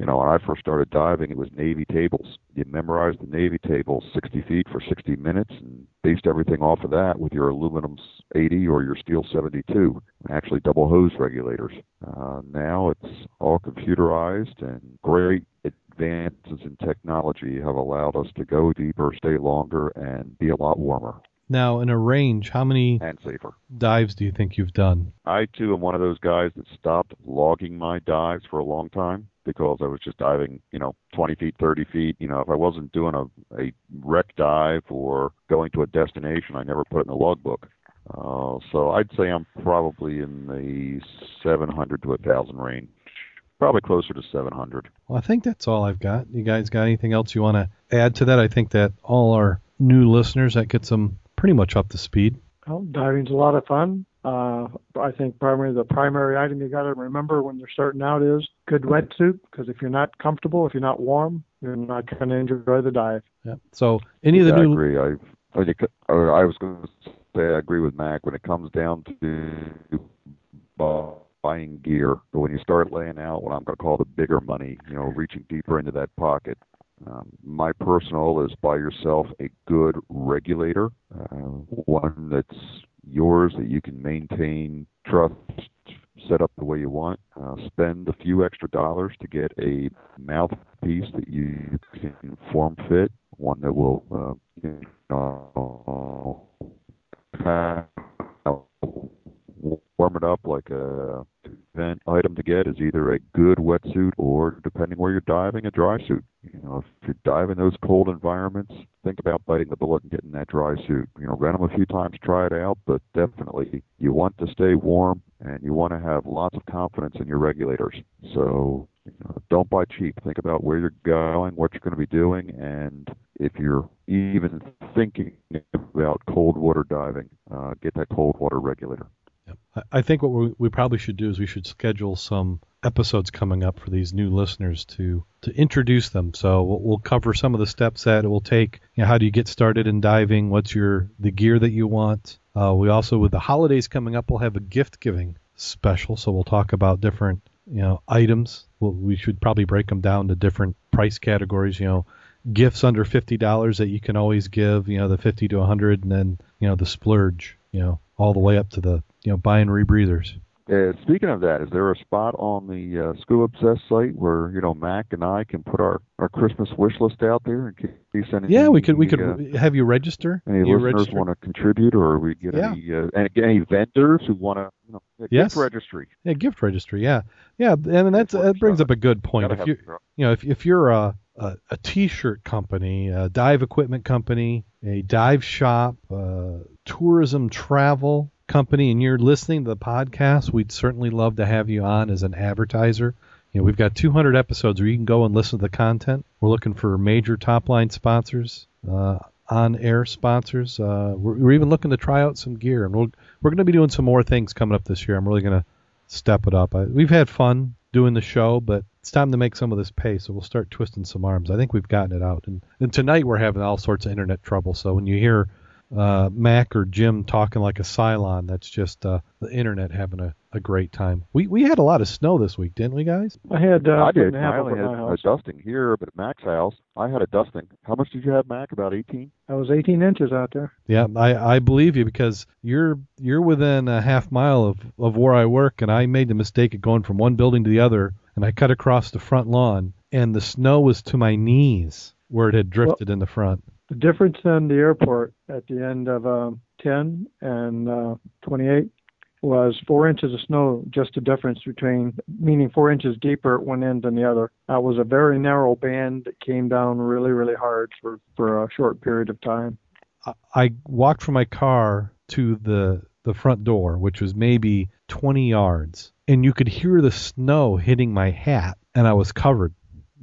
You know, when I first started diving, it was Navy tables. You memorized the Navy table, sixty feet for sixty minutes, and based everything off of that with your aluminum eighty or your steel seventy-two, actually double hose regulators. Uh, now it's all computerized, and great advances in technology have allowed us to go deeper, stay longer, and be a lot warmer. Now, in a range, how many and safer dives do you think you've done? I, too, am one of those guys that stopped logging my dives for a long time because I was just diving, you know, twenty feet, thirty feet. You know, if I wasn't doing a, a wreck dive or going to a destination, I never put it in a logbook. Uh, so I'd say I'm probably in the seven hundred to one thousand range, probably closer to seven hundred. Well, I think that's all I've got. You guys got anything else you want to add to that? I think that all our new listeners, that gets them pretty much up to speed. Well, diving's a lot of fun. Uh, I think primarily the primary item you got to remember when you're starting out is good wetsuit, because if you're not comfortable, if you're not warm, you're not going to enjoy the dive. Yeah. So any of the yeah, new... I agree. I, I, I was going to say I agree with Mac. When it comes down to uh, buying gear, but when you start laying out what I'm going to call the bigger money, you know, reaching deeper into that pocket, Um, my personal is buy yourself a good regulator, uh, one that's yours that you can maintain, trust, set up the way you want. Uh, spend a few extra dollars to get a mouthpiece that you can form fit, one that will uh, you know, warm it up like a event item to get is either a good wetsuit or, depending where you're diving, a dry suit. You know, if you're diving those cold environments, think about biting the bullet and getting that dry suit. You know, rent them a few times, try it out, but definitely you want to stay warm and you want to have lots of confidence in your regulators. So you know, don't buy cheap. Think about where you're going, what you're going to be doing, and if you're even thinking about cold water diving, uh, get that cold water regulator. I think what we, we probably should do is we should schedule some episodes coming up for these new listeners to, to introduce them. So we'll, we'll cover some of the steps that it will take. You know, how do you get started in diving? What's your the gear that you want? Uh, we also, with the holidays coming up, we'll have a gift-giving special. So we'll talk about different you know items. We'll, we should probably break them down to different price categories, you know. Gifts under fifty dollars that you can always give, you know, the fifty to one hundred, and then, you know, the splurge, you know, all the way up to the, you know, buying rebreathers. Uh, speaking of that, is there a spot on the uh, Scuba Obsessed site where, you know, Mac and I can put our, our Christmas wish list out there in case any? Yeah, we could we could uh, have you register. Any you listeners register. Want to contribute, or we get yeah. any, uh, any any vendors who want to, you know, a yes. gift registry. Yeah, gift registry. Yeah, yeah, and that's that brings up a good point. If you you know if if you're a a, a t-shirt company, a dive equipment company, a dive shop, uh, tourism travel company, and you're listening to the podcast, we'd certainly love to have you on as an advertiser. You know, we've got two hundred episodes where you can go and listen to the content. We're looking for major top-line sponsors, uh, on-air sponsors. Uh, we're, we're even looking to try out some gear, and we'll, we're going to be doing some more things coming up this year. I'm really going to step it up. I, we've had fun doing the show, but it's time to make some of this pay, so we'll start twisting some arms. I think we've gotten it out. And, and tonight we're having all sorts of internet trouble, so when you hear uh, Mac or Jim talking like a Cylon, that's just uh, the internet having a, a great time. We we had a lot of snow this week, didn't we, guys? I had uh, I did. I only had a dusting here, but at Mac's house, I had a dusting. How much did you have, Mac? About eighteen? I was eighteen inches out there. Yeah, I, I believe you because you're you're within a half mile of, of where I work, and I made the mistake of going from one building to the other, and I cut across the front lawn, and the snow was to my knees where it had drifted well, in the front. The difference in the airport at the end of um, ten and uh, twenty-eight was four inches of snow, just the difference between, meaning four inches deeper at one end than the other. That was a very narrow band that came down really, really hard for, for a short period of time. I walked from my car to the the front door, which was maybe twenty yards, and you could hear the snow hitting my hat, and I was covered.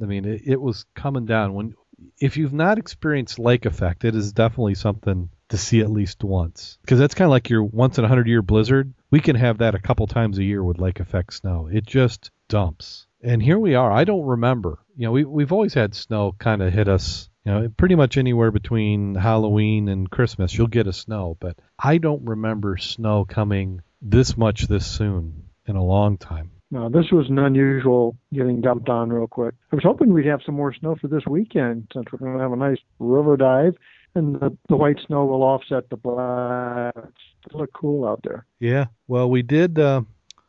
I mean, it, it was coming down. When if you've not experienced lake effect, it is definitely something to see at least once, because that's kind of like your once in a hundred year blizzard. We can have that a couple times a year with lake effect snow. It just dumps. And here we are. I don't remember. You know, we, we've always had snow kind of hit us. You know, pretty much anywhere between Halloween and Christmas, you'll get a snow. But I don't remember snow coming this much this soon in a long time. No, this was an unusual getting dumped on real quick. I was hoping we'd have some more snow for this weekend since we're going to have a nice river dive. And the, the white snow will offset the black. It'll look cool out there. Yeah. Well, we did. Uh,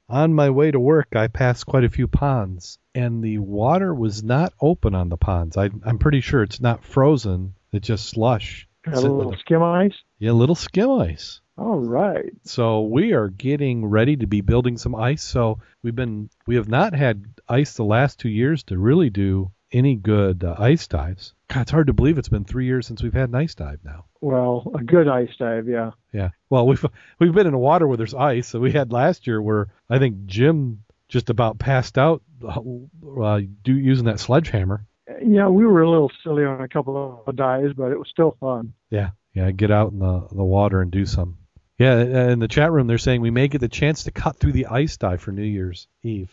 on my way to work, I passed quite a few ponds, and the water was not open on the ponds. I, I'm pretty sure it's not frozen. It's just slush. Got a little the, skim ice? Yeah, a little skim ice. All right. So we are getting ready to be building some ice. So we've been we have not had ice the last two years to really do any good uh, ice dives. God, it's hard to believe it's been three years since we've had an ice dive now. Well, a good ice dive, yeah. Yeah. Well, we've we've been in a water where there's ice. So we had last year where I think Jim just about passed out uh, do, using that sledgehammer. Yeah, we were a little silly on a couple of dives, but it was still fun. Yeah. Yeah, get out in the, the water and do some. Yeah, in the chat room they're saying we may get the chance to cut through the ice dive for New Year's Eve.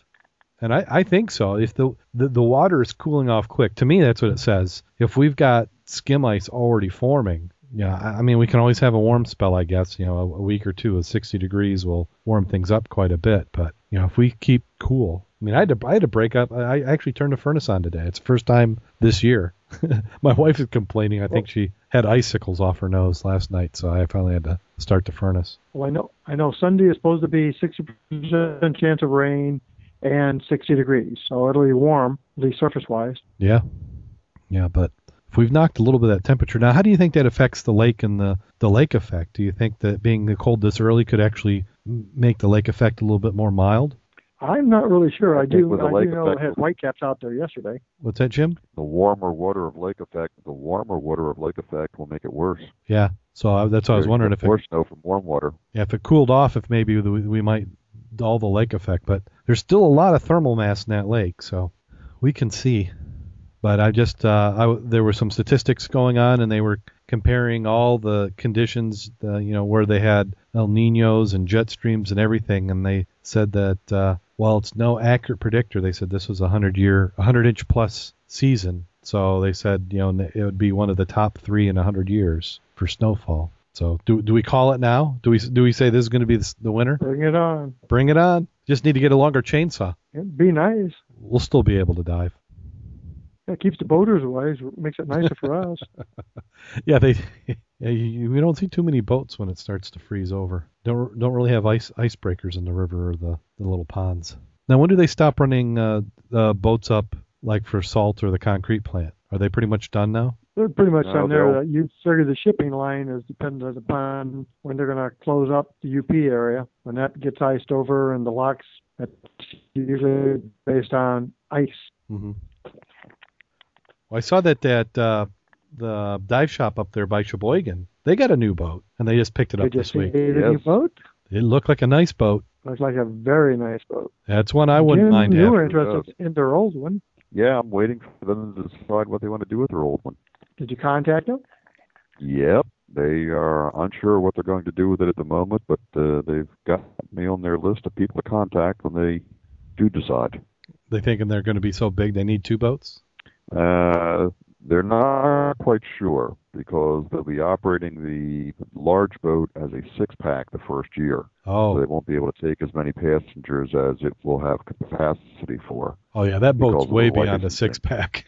And I, I think so. If the, the the water is cooling off quick, to me that's what it says. If we've got skim ice already forming, yeah, I mean we can always have a warm spell, I guess. You know, a, a week or two of sixty degrees will warm things up quite a bit. But you know, if we keep cool, I mean, I had to I had to break up. I actually turned the furnace on today. It's the first time this year. My wife is complaining. I think she had icicles off her nose last night, so I finally had to start the furnace. Well, I know I know Sunday is supposed to be sixty percent chance of rain. And sixty degrees, so it'll be warm, at least surface-wise. Yeah, yeah, but if we've knocked a little bit of that temperature. Now, how do you think that affects the lake and the, the lake effect? Do you think that being cold this early could actually make the lake effect a little bit more mild? I'm not really sure. I, I do, I do know I had whitecaps out there yesterday. What's that, Jim? The warmer water of lake effect, the warmer water of lake effect will make it worse. Yeah, so I, that's what I was wondering. If more snow from warm water. Yeah, if it cooled off, if maybe we, we might... all the lake effect, but there's still a lot of thermal mass in that lake, so we can see. But I just uh I, there were some statistics going on, and they were comparing all the conditions, uh, you know, where they had El Niños and jet streams and everything, and they said that uh while it's no accurate predictor, they said this was a hundred year hundred inch plus season, so they said, you know, it would be one of the top three in one hundred years for snowfall. So do do we call it now? Do we do we say this is going to be the, the winter? Bring it on. Bring it on. Just need to get a longer chainsaw. It'd be nice. We'll still be able to dive. That keeps the boaters away. Makes it nicer for us. Yeah, they. Yeah, you, we don't see too many boats when it starts to freeze over. Don't don't really have ice icebreakers in the river or the, the little ponds. Now, when do they stop running uh, the boats up, like for salt or the concrete plant? Are they pretty much done now? They're pretty much no, on there. You figure the shipping line is dependent upon when they're going to close up the U P area. When that gets iced over and the locks, that's usually based on ice. Mm-hmm. Well, I saw that that uh, the dive shop up there by Sheboygan, they got a new boat, and they just picked it they up this week. They just a new boat? It looked like a nice boat. Looks like a very nice boat. That's one I wouldn't Jim, mind having. You were interested in their old one. Yeah, I'm waiting for them to decide what they want to do with their old one. Did you contact them? Yep. They are unsure what they're going to do with it at the moment, but uh, they've got me on their list of people to contact when they do decide. They thinking they're going to be so big they need two boats? Uh, they're not quite sure because they'll be operating the large boat as a six-pack the first year. Oh. So they won't be able to take as many passengers as it will have capacity for. Oh, yeah, that boat's way beyond a six-pack.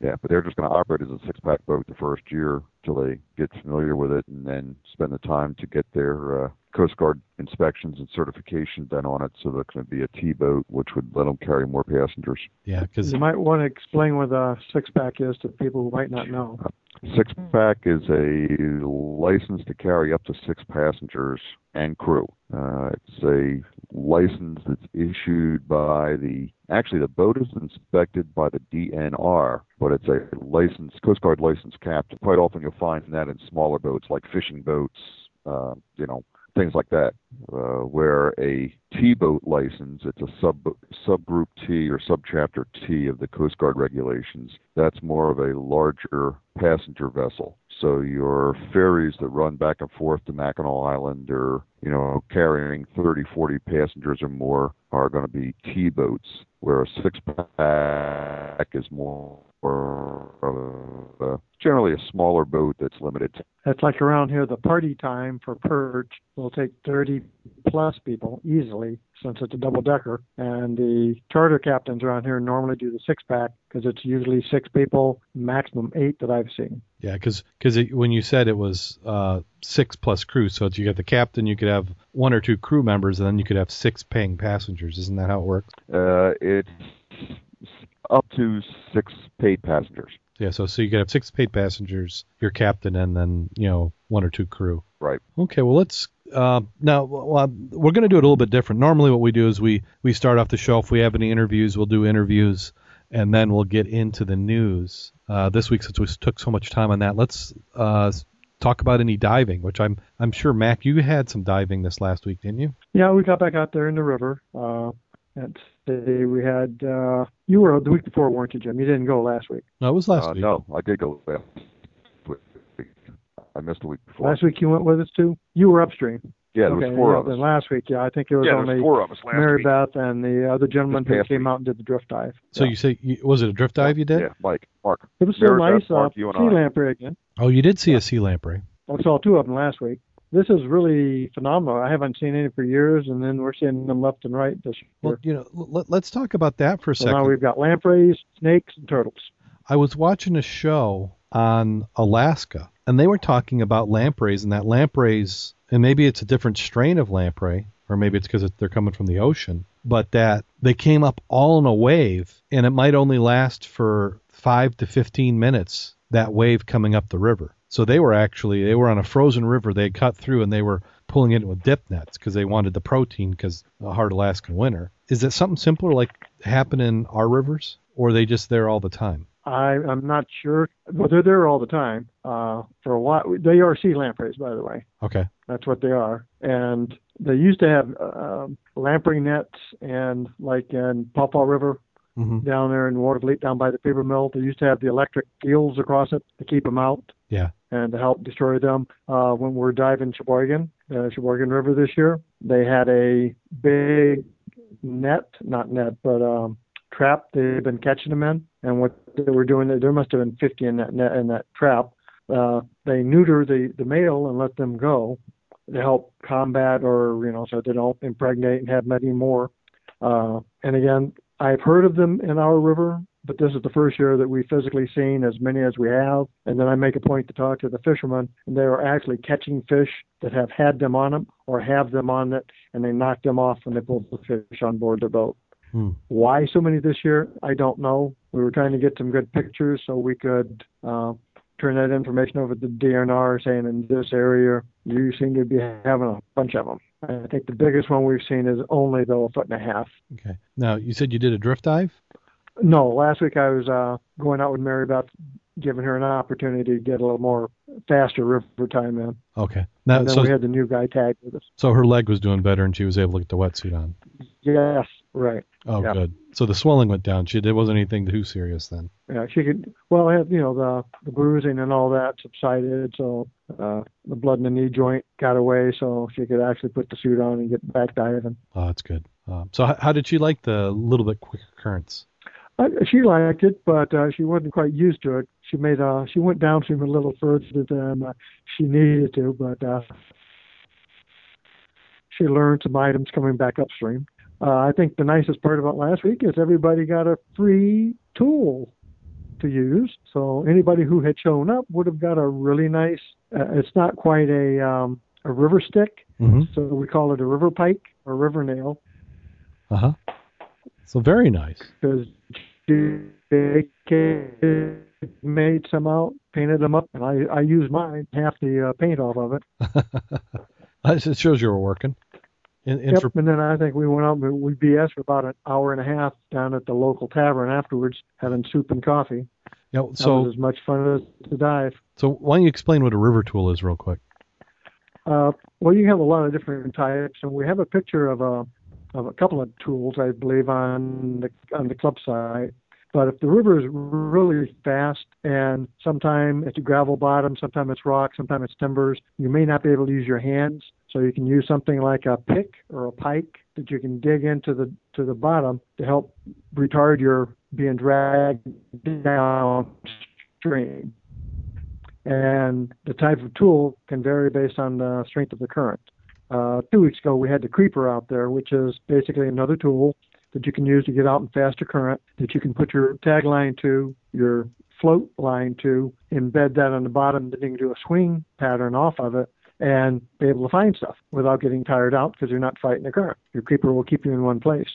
Yeah, but they're just going to operate as a six-pack boat the first year until they get familiar with it and then spend the time to get their uh, Coast Guard inspections and certification done on it, so that it's going to be a T-boat, which would let them carry more passengers. Yeah, because you might want to explain what a six-pack is to people who might not know. Uh, six-pack is a license to carry up to six passengers and crew. Uh, it's a license that's issued by the, actually the boat is inspected by the D N R, but it's a license, Coast Guard license captain. Quite often you'll find that in smaller boats like fishing boats, uh, you know, things like that, uh, where a T-boat license, it's a sub subgroup T or subchapter T of the Coast Guard regulations. That's more of a larger passenger vessel. So your ferries that run back and forth to Mackinac Island are, you know, carrying thirty, forty passengers or more are going to be T-boats, where a six-pack is more or uh, generally a smaller boat that's limited. That's like around here, the party time for purge will take thirty plus people easily since it's a double-decker. And the charter captains around here normally do the six-pack because it's usually six people, maximum eight that I've seen. Yeah, because when you said it was uh, six plus crew, so you got the captain, you could have one or two crew members, and then you could have six paying passengers. Isn't that how it works? Uh, it's up to six paid passengers. Yeah, so so you could have six paid passengers, your captain, and then, you know, one or two crew. Right. Okay, well, let's... Uh, now, well, we're going to do it a little bit different. Normally what we do is we, we start off the show. If we have any interviews, we'll do interviews, and then we'll get into the news. Uh, this week, since we took so much time on that, let's uh, talk about any diving, which I'm I'm sure, Mac, you had some diving this last week, didn't you? Yeah, we got back out there in the river. Uh And today we had, uh, you were the week before, weren't you, Jim? You didn't go last week. No, it was last uh, week. No, I did go last week. I missed the week before. Last week you went with us, too? You were upstream. Yeah, there okay, was four yeah, of us. Last week, yeah, I think it was yeah, only was us Mary week. Beth and the other gentleman who came week. out and did the drift dive. So yeah. you say, was it a drift dive you did? Yeah, Mike, Mark. It was so nice. Uh, sea lamprey again. Oh, you did see yeah. a sea lamprey. I saw two of them last week. This is really phenomenal. I haven't seen any for years, and then we're seeing them left and right this year. Well, you know, let, let's talk about that for a so second. Now we've got lampreys, snakes, and turtles. I was watching a show on Alaska, and they were talking about lampreys, and that lampreys, and maybe it's a different strain of lamprey, or maybe it's because they're coming from the ocean, but that they came up all in a wave, and it might only last for five to fifteen minutes, that wave coming up the river. So they were actually, they were on a frozen river. They had cut through and they were pulling in with dip nets because they wanted the protein because the hard Alaskan winter. Is that something simpler like happen in our rivers, or are they just there all the time? I, I'm not sure. Well, they're there all the time. Uh, for a while, they are sea lampreys, by the way. Okay. That's what they are. And they used to have uh, lamprey nets and like in Pawpaw River. Mm-hmm. Down there in Watervalley, down by the paper mill. They used to have the electric eels across it to keep them out. Yeah. And to help destroy them. Uh, when we were diving Sheboygan, the uh, Sheboygan River this year, they had a big net, not net, but um, trap they've been catching them in. And what they were doing, there must have been fifty in that net, in that trap. Uh, they neuter the, the male and let them go to help combat or, you know, so they don't impregnate and have many more. Uh, and again, I've heard of them in our river, but this is the first year that we've physically seen as many as we have. And then I make a point to talk to the fishermen, and they are actually catching fish that have had them on them or have them on it, and they knock them off when they pull the fish on board their boat. Hmm. Why so many this year, I don't know. We were trying to get some good pictures so we could uh, turn that information over to the D N R, saying in this area you seem to be having a bunch of them. I think the biggest one we've seen is only, though, a foot and a half. Okay. Now, you said you did a drift dive? No. Last week I was uh, going out with Mary Beth, giving her an opportunity to get a little more faster river time in. Okay. Now, and then so, we had the new guy tagged with us. So her leg was doing better and she was able to get the wetsuit on. Yes. Right. Oh, yeah. Good. So the swelling went down. She, it wasn't anything too serious then. Yeah, she could. Well, you know, the the bruising and all that subsided, so uh, the blood in the knee joint got away, so she could actually put the suit on and get back diving. Oh, that's good. Um, so how, how did she like the little bit quicker currents? Uh, she liked it, but uh, she wasn't quite used to it. She made uh, she went downstream a little further than uh, she needed to, but uh, she learned some items coming back upstream. Uh, I think the nicest part about last week is everybody got a free tool to use. So anybody who had shown up would have got a really nice, uh, it's not quite a um, a river stick. Mm-hmm. So we call it a river pike or river nail. Uh-huh. So very nice. Because J K made some out, painted them up, and I, I used mine, half the uh, paint off of it. It shows you were working. And, and, yep, for... and then I think we went out and we B S for about an hour and a half down at the local tavern afterwards, having soup and coffee. Yeah, so that was as much fun as the dive. So why don't you explain what a river tool is real quick? Uh, well, you have a lot of different types, and we have a picture of a of a couple of tools, I believe, on the on the club site. But if the river is really fast, and sometimes it's a gravel bottom, sometimes it's rock, sometimes it's timbers, you may not be able to use your hands. So you can use something like a pick or a pike that you can dig into the to the bottom to help retard your being dragged downstream. And the type of tool can vary based on the strength of the current. Uh, two weeks ago, we had the creeper out there, which is basically another tool that you can use to get out in faster current, that you can put your tag line to, your float line to, embed that on the bottom, then you can do a swing pattern off of it, and be able to find stuff without getting tired out because you're not fighting the current. Your creeper will keep you in one place.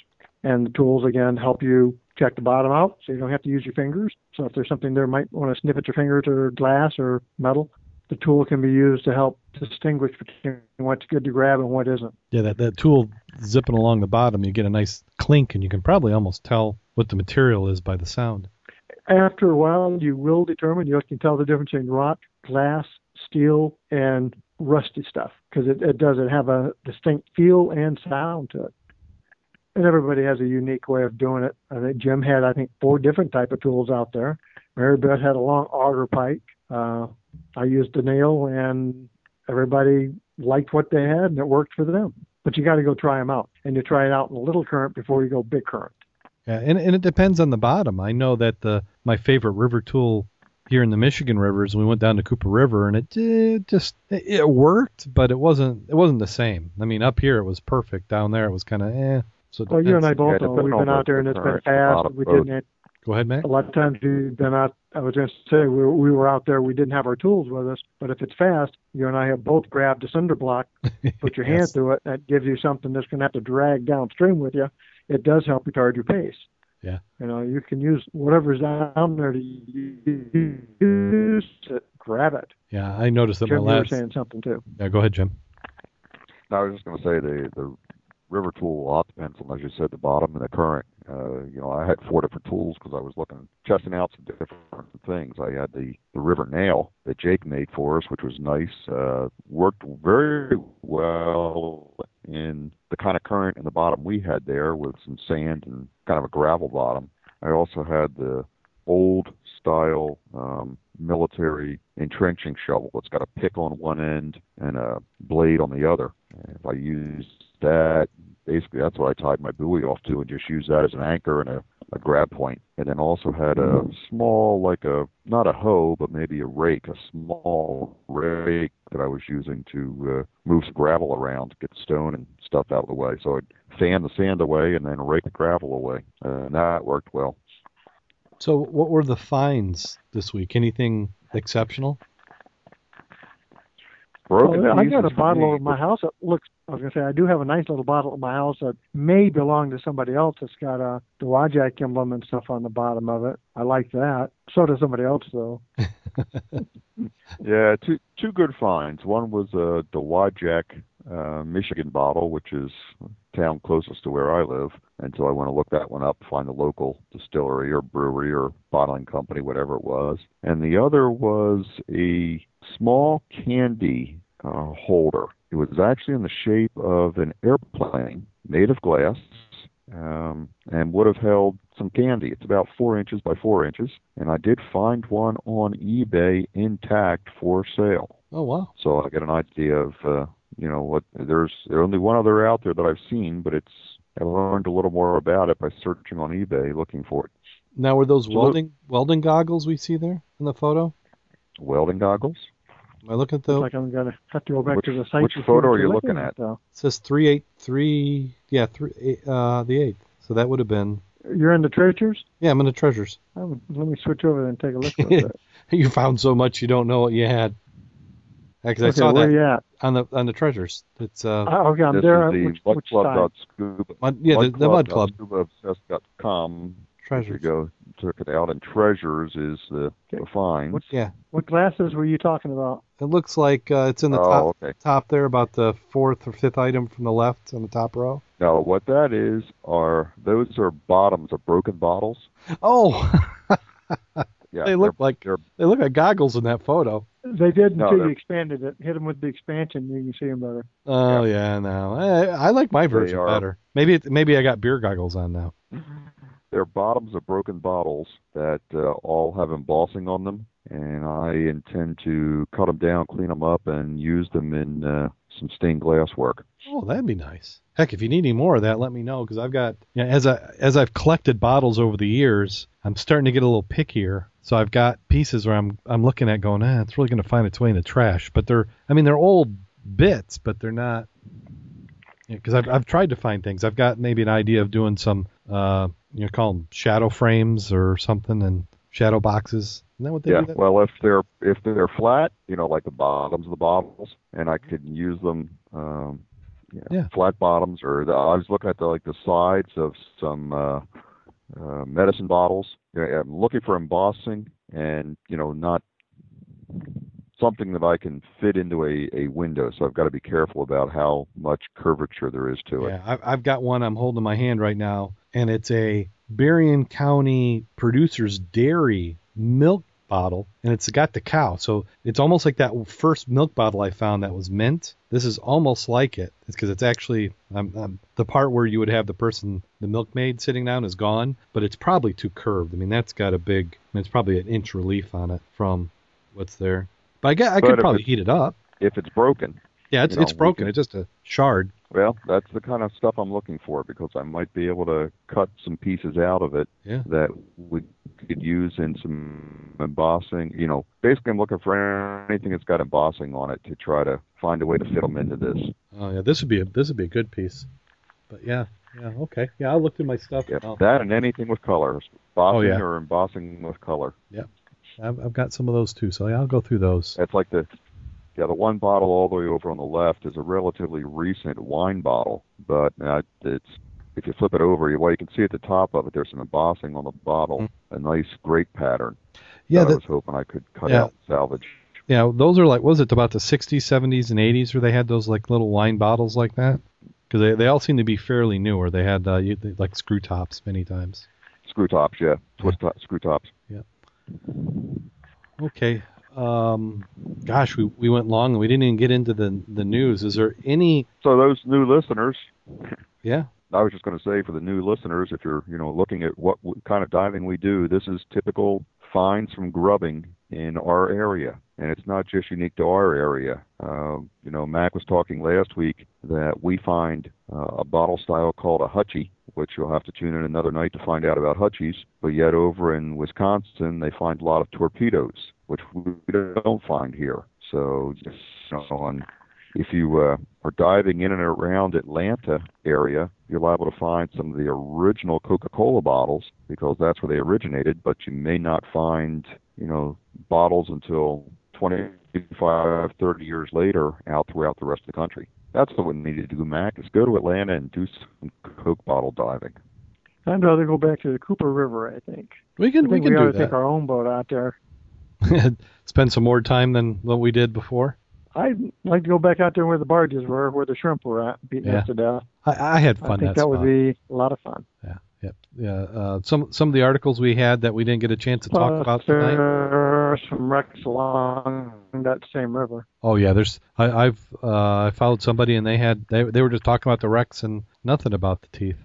And the tools, again, help you check the bottom out so you don't have to use your fingers. So if there's something there, might want to sniff at your fingers or glass or metal. The tool can be used to help distinguish between what's good to grab and what isn't. Yeah, that, that tool zipping along the bottom, you get a nice clink, and you can probably almost tell what the material is by the sound. After a while, you will determine, you can tell the difference between rock, glass, steel, and rusty stuff, because it, it does it have a distinct feel and sound to it. And everybody has a unique way of doing it. I think Jim had, I think, four different type of tools out there. Mary Beth had a long auger pike. Uh, I used the nail, and everybody liked what they had, and it worked for them. But you got to go try them out, and you try it out in a little current before you go big current. Yeah, and, and it depends on the bottom. I know that the my favorite river tool here in the Michigan rivers, we went down to Cooper River, and it did just it worked, but it wasn't it wasn't the same. I mean, up here it was perfect. Down there it was kind of eh. So well, you and I both know we've been out there and it's been fast. We didn't. Go ahead, Matt. A lot of times we've been out. I was going to say we were, we were out there. We didn't have our tools with us, but if it's fast, you and I have both grabbed a cinder block, put your yes. hand through it. That gives you something that's going to have to drag downstream with you. It does help retard your pace. Yeah. You know, you can use whatever's down there to use it. Grab it. Yeah, I noticed that Jim, my last... Jim, you were saying something, too. Yeah, go ahead, Jim. No, I was just going to say the, the river tool a lot depends on, as you said, the bottom and the current. Uh, you know, I had four different tools because I was looking, testing out some different things. I had the, the river nail that Jake made for us, which was nice. Uh, worked very well in the kind of current in the bottom we had there with some sand and kind of a gravel bottom. I also had the old-style um, military entrenching shovel. It's got a pick on one end and a blade on the other. And if I used that, basically that's what I tied my buoy off to and just used that as an anchor and a, a grab point. And then also had a small, like a, not a hoe, but maybe a rake, a small rake that I was using to uh, move some gravel around, get stone and stuff out of the way. So I'd fan the sand away and then rake the gravel away. Uh, and that worked well. So what were the finds this week? Anything exceptional? Broken well, I got a bottle at my house that looks, I was going to say, I do have a nice little bottle at my house that may belong to somebody else. It's got a Dowagiac emblem and stuff on the bottom of it. I like that. So does somebody else, though. Yeah, two two good finds. One was a Dowagiac uh, Michigan bottle, which is the town closest to where I live. And so I went to look that one up, find the local distillery or brewery or bottling company, whatever it was. And the other was a small candy uh, holder. It was actually in the shape of an airplane made of glass um, and would have held some candy. It's about four inches by four inches, and I did find one on eBay intact for sale. Oh, wow. So I got an idea of, uh, you know, what there's, there's only one other out there that I've seen, but it's I learned a little more about it by searching on eBay looking for it. Now, were those so welding those, welding goggles we see there in the photo? Welding goggles? Am I looking at the... Looks like I'm going to have to go back which, to the site. Which photo are you looking, looking at? at it says three eight three, yeah, three, uh, the eighth. So that would have been... You're in the treasures? Yeah, I'm in the treasures. Would, let me switch over and take a look at that. You found so much you don't know what you had. Because yeah, okay, I saw where that are you at? on the on the treasures. It's uh. Oh, okay, I'm there. The which, which side? Mud, yeah, mud the, the Mud Club. scuba obsessed dot com. Treasures. You go check it out, and treasures is the, okay. the find. What, yeah. What glasses were you talking about? It looks like uh, it's in the oh, top okay. top there, about the fourth or fifth item from the left on the top row. No, what that is are those are bottoms of broken bottles. Oh. Yeah, they look like they look like goggles in that photo. They did until no, you expanded it. Hit them with the expansion, you can see them better. Oh yeah, yeah no, I, I like my version better. Maybe it, maybe I got beer goggles on now. They're bottoms of broken bottles that uh, all have embossing on them, and I intend to cut them down, clean them up, and use them in uh, some stained glass work. Oh, that'd be nice. Heck, if you need any more of that, let me know, because I've got you know, as I as I've collected bottles over the years, I'm starting to get a little pickier. So I've got pieces where I'm I'm looking at going, ah, it's really going to find its way in the trash. But they're, I mean, they're old bits, but they're not. Because you know, I've I've tried to find things. I've got maybe an idea of doing some, uh, you know, call them shadow frames or something, and shadow boxes. Isn't that what they yeah, do? Yeah. Well, if they're if they're flat, you know, like the bottoms of the bottles, and I could use them. Um, you know, yeah. Flat bottoms, or the, I was looking at the like the sides of some. Uh, Uh, medicine bottles. I'm looking for embossing, and you know, not something that I can fit into a, a window. So I've got to be careful about how much curvature there is to it. Yeah, I've, I've got one I'm holding in my hand right now, and it's a Berrien County Producers Dairy milk bottle, and it's got the cow. So it's almost like that first milk bottle I found that was mint. This is almost like it. It's because it's actually um, um, the part where you would have the person, the milkmaid, sitting down is gone, but it's probably too curved. I mean, that's got a big, I mean, it's probably an inch relief on it from what's there. But I, guess, I but could probably heat it up. If it's broken. Yeah, it's, you know, it's broken. Can, it's just a shard. Well, that's the kind of stuff I'm looking for, because I might be able to cut some pieces out of it yeah. that we could use in some embossing. You know, basically I'm looking for anything that's got embossing on it to try to find a way to fit them into this. Oh yeah, this would be a this would be a good piece. But yeah, yeah, okay, yeah, I looked at my stuff. Yeah, that and anything with color, embossing oh, yeah. or embossing with color. Yeah, I've, I've got some of those too, so yeah, I'll go through those. That's like the. Yeah, the one bottle all the way over on the left is a relatively recent wine bottle, but uh, it's if you flip it over, well, you can see at the top of it there's some embossing on the bottle, mm-hmm. a nice grape pattern. Yeah, that, I was hoping I could cut yeah. out and salvage. Yeah, those are like, what was it, about the sixties, seventies, and eighties where they had those like little wine bottles like that? Because they, they all seem to be fairly new, or they had uh, like screw tops many times. Screw tops, yeah, twist yeah. Top, screw tops. Yeah. Okay. Um, gosh, we, we went long and we didn't even get into the, the news. Is there any... So those new listeners... Yeah? I was just going to say, for the new listeners, if you're you know looking at what kind of diving we do, this is typical finds from grubbing in our area. And it's not just unique to our area. Uh, you know, Mac was talking last week that we find uh, a bottle style called a hutchie, which you'll have to tune in another night to find out about hutchies. But yet over in Wisconsin, they find a lot of torpedoes, which we don't find here. So just on, if you uh, are diving in and around Atlanta area, you're liable to find some of the original Coca-Cola bottles, because that's where they originated, but you may not find, you know, bottles until twenty-five, thirty years later out throughout the rest of the country. That's what we need to do, Mac, is go to Atlanta and do some Coke bottle diving. I'd rather go back to the Cooper River, I think. We can, I think we can we do that. We ought to take our own boat out there. Spend some more time than what we did before. I'd like to go back out there where the barges were, where the shrimp were at, beating yeah. us to death. I, I had fun. I think that, that would be a lot of fun. Yeah, yeah, yeah. Uh, some some of the articles we had that we didn't get a chance to talk uh, about tonight. There are some wrecks along that same river. Oh yeah, there's. I, I've uh, I followed somebody and they had they they were just talking about the wrecks and nothing about the teeth.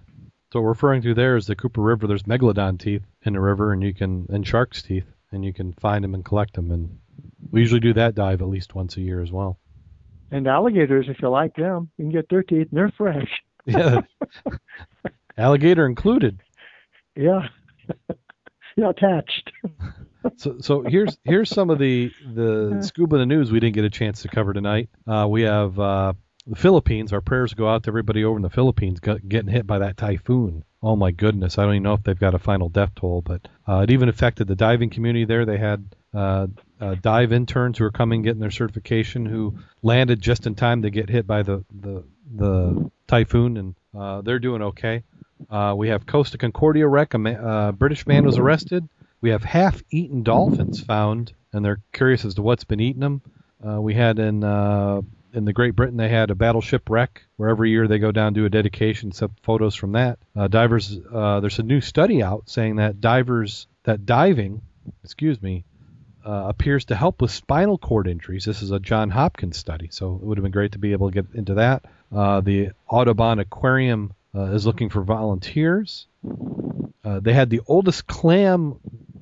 So what we're referring to there is the Cooper River. There's megalodon teeth in the river, and you can and shark's teeth, and you can find them and collect them. And we usually do that dive at least once a year as well. And alligators, if you like them, you can get their teeth, and they're fresh. Yeah, alligator included. Yeah, yeah, attached. So, so here's here's some of the the scuba in the news we didn't get a chance to cover tonight. Uh, we have uh, the Philippines. Our prayers go out to everybody over in the Philippines getting hit by that typhoon. Oh my goodness! I don't even know if they've got a final death toll, but uh, it even affected the diving community there. They had uh, uh, dive interns who were coming getting their certification who landed just in time to get hit by the the, the typhoon, and uh, they're doing okay. Uh, we have Costa Concordia wreck. A ma- uh, British man was arrested. We have half-eaten dolphins found, and they're curious as to what's been eating them. Uh, we had in uh, in the Great Britain, they had a battleship wreck, where every year they go down and do a dedication, some photos from that. Uh, divers, uh, there's a new study out saying that divers that diving, excuse me, uh, appears to help with spinal cord injuries. This is a John Hopkins study, so it would have been great to be able to get into that. Uh, the Audubon Aquarium uh, is looking for volunteers. Uh, they had the oldest clam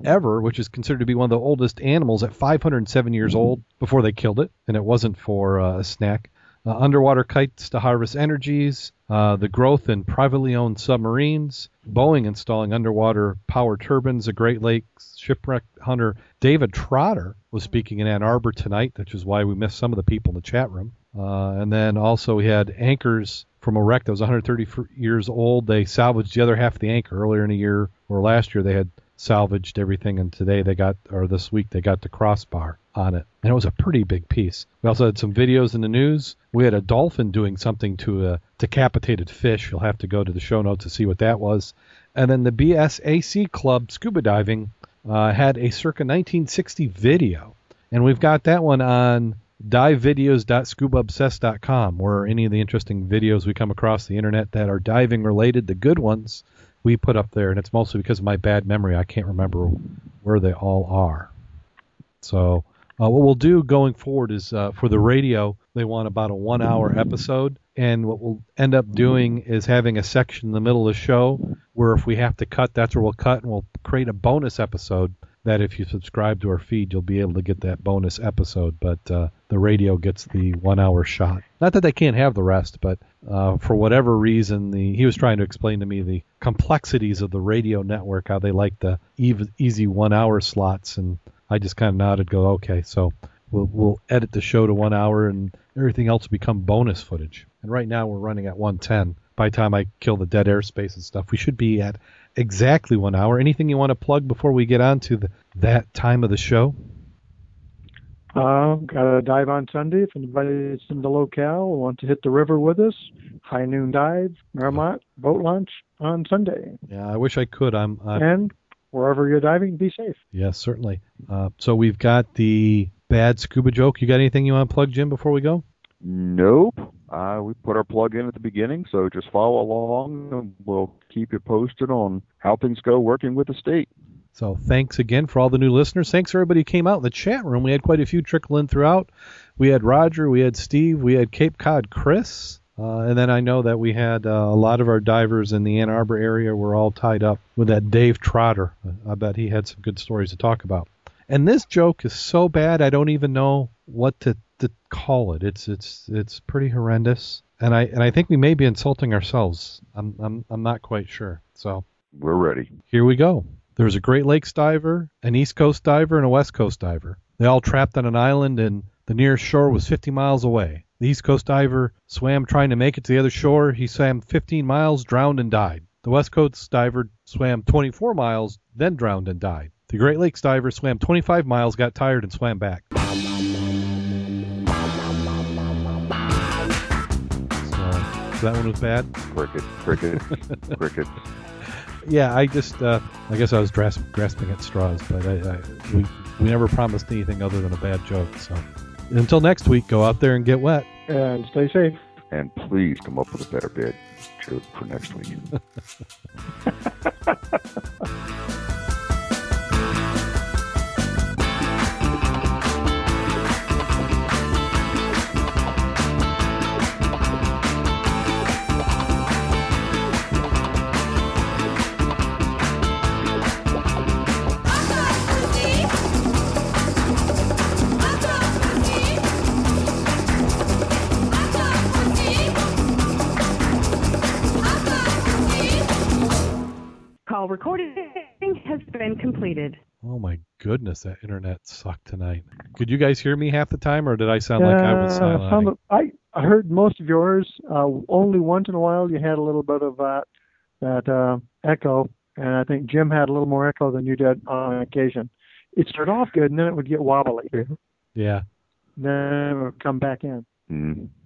ever, which is considered to be one of the oldest animals at five hundred seven years old before they killed it, and it wasn't for uh, a snack. Uh, underwater kites to harvest energies, uh, the growth in privately owned submarines, Boeing installing underwater power turbines, the Great Lakes shipwreck hunter David Trotter was speaking in Ann Arbor tonight, which is why we missed some of the people in the chat room. Uh, and then also we had anchors from a wreck that was one hundred thirty years old. They salvaged the other half of the anchor earlier in the year, or last year they had salvaged everything, and today they got, or this week they got the crossbar on it, and it was a pretty big piece. We also had some videos in the news. We had a dolphin doing something to a decapitated fish. You'll have to go to the show notes to see what that was. And then the B S A C Club Scuba Diving uh, had a circa nineteen sixty video, and we've got that one on dive videos dot scuba obsessed dot com, where any of the interesting videos we come across the internet that are diving related, the good ones, we put up there, and it's mostly because of my bad memory. I can't remember where they all are. So uh, what we'll do going forward is uh, for the radio, they want about a one-hour episode, and what we'll end up doing is having a section in the middle of the show where if we have to cut, that's where we'll cut, and we'll create a bonus episode that if you subscribe to our feed, you'll be able to get that bonus episode, but uh, the radio gets the one-hour shot. Not that they can't have the rest, but uh, for whatever reason, the he was trying to explain to me the complexities of the radio network, how they like the ev- easy one-hour slots, and I just kind of nodded, go, okay, so we'll, we'll edit the show to one hour, and everything else will become bonus footage. And right now, we're running at one ten. By the time I kill the dead airspace and stuff, we should be at exactly one hour. Anything you want to plug before we get on to the, that time of the show? Uh, got a dive on Sunday. If anybody's in the locale wants to hit the river with us, high noon dive, Miramont, boat launch on Sunday. Yeah, I wish I could. I'm, I'm And wherever you're diving, be safe. Yes, yeah, certainly. Uh, so we've got the bad scuba joke. You got anything you want to plug, Jim, before we go? Nope. Uh, we put our plug in at the beginning, so just follow along, and we'll keep you posted on how things go working with the state. So thanks again for all the new listeners. Thanks, everybody who came out in the chat room. We had quite a few trickle in throughout. We had Roger, we had Steve, we had Cape Cod Chris, uh, and then I know that we had uh, a lot of our divers in the Ann Arbor area were all tied up with that Dave Trotter. I bet he had some good stories to talk about. And this joke is so bad, I don't even know what to to call it. It's it's it's pretty horrendous, and I and I think we may be insulting ourselves. I'm I'm I'm not quite sure. So we're ready. Here we go. There's a Great Lakes diver, an East Coast diver, and a West Coast diver. They all trapped on an island, and the nearest shore was fifty miles away. The East Coast diver swam trying to make it to the other shore. He swam fifteen miles, drowned, and died. The West Coast diver swam twenty-four miles, then drowned and died. The Great Lakes diver swam twenty-five miles, got tired, and swam back. That one was bad. Cricket, cricket, cricket. Yeah, I just, uh, I guess I was grasp, grasping at straws, but I, I, we, we never promised anything other than a bad joke. So until next week, go out there and get wet. And stay safe. And please come up with a better bid joke for next week. recording has been completed. Oh, my goodness, that internet sucked tonight. Could you guys hear me half the time, or did I sound uh, like I was silent? I, I heard most of yours. Uh, only once in a while you had a little bit of uh, that uh, echo, and I think Jim had a little more echo than you did on occasion. It started off good, and then it would get wobbly. Yeah. Then it would come back in. Mm-hmm.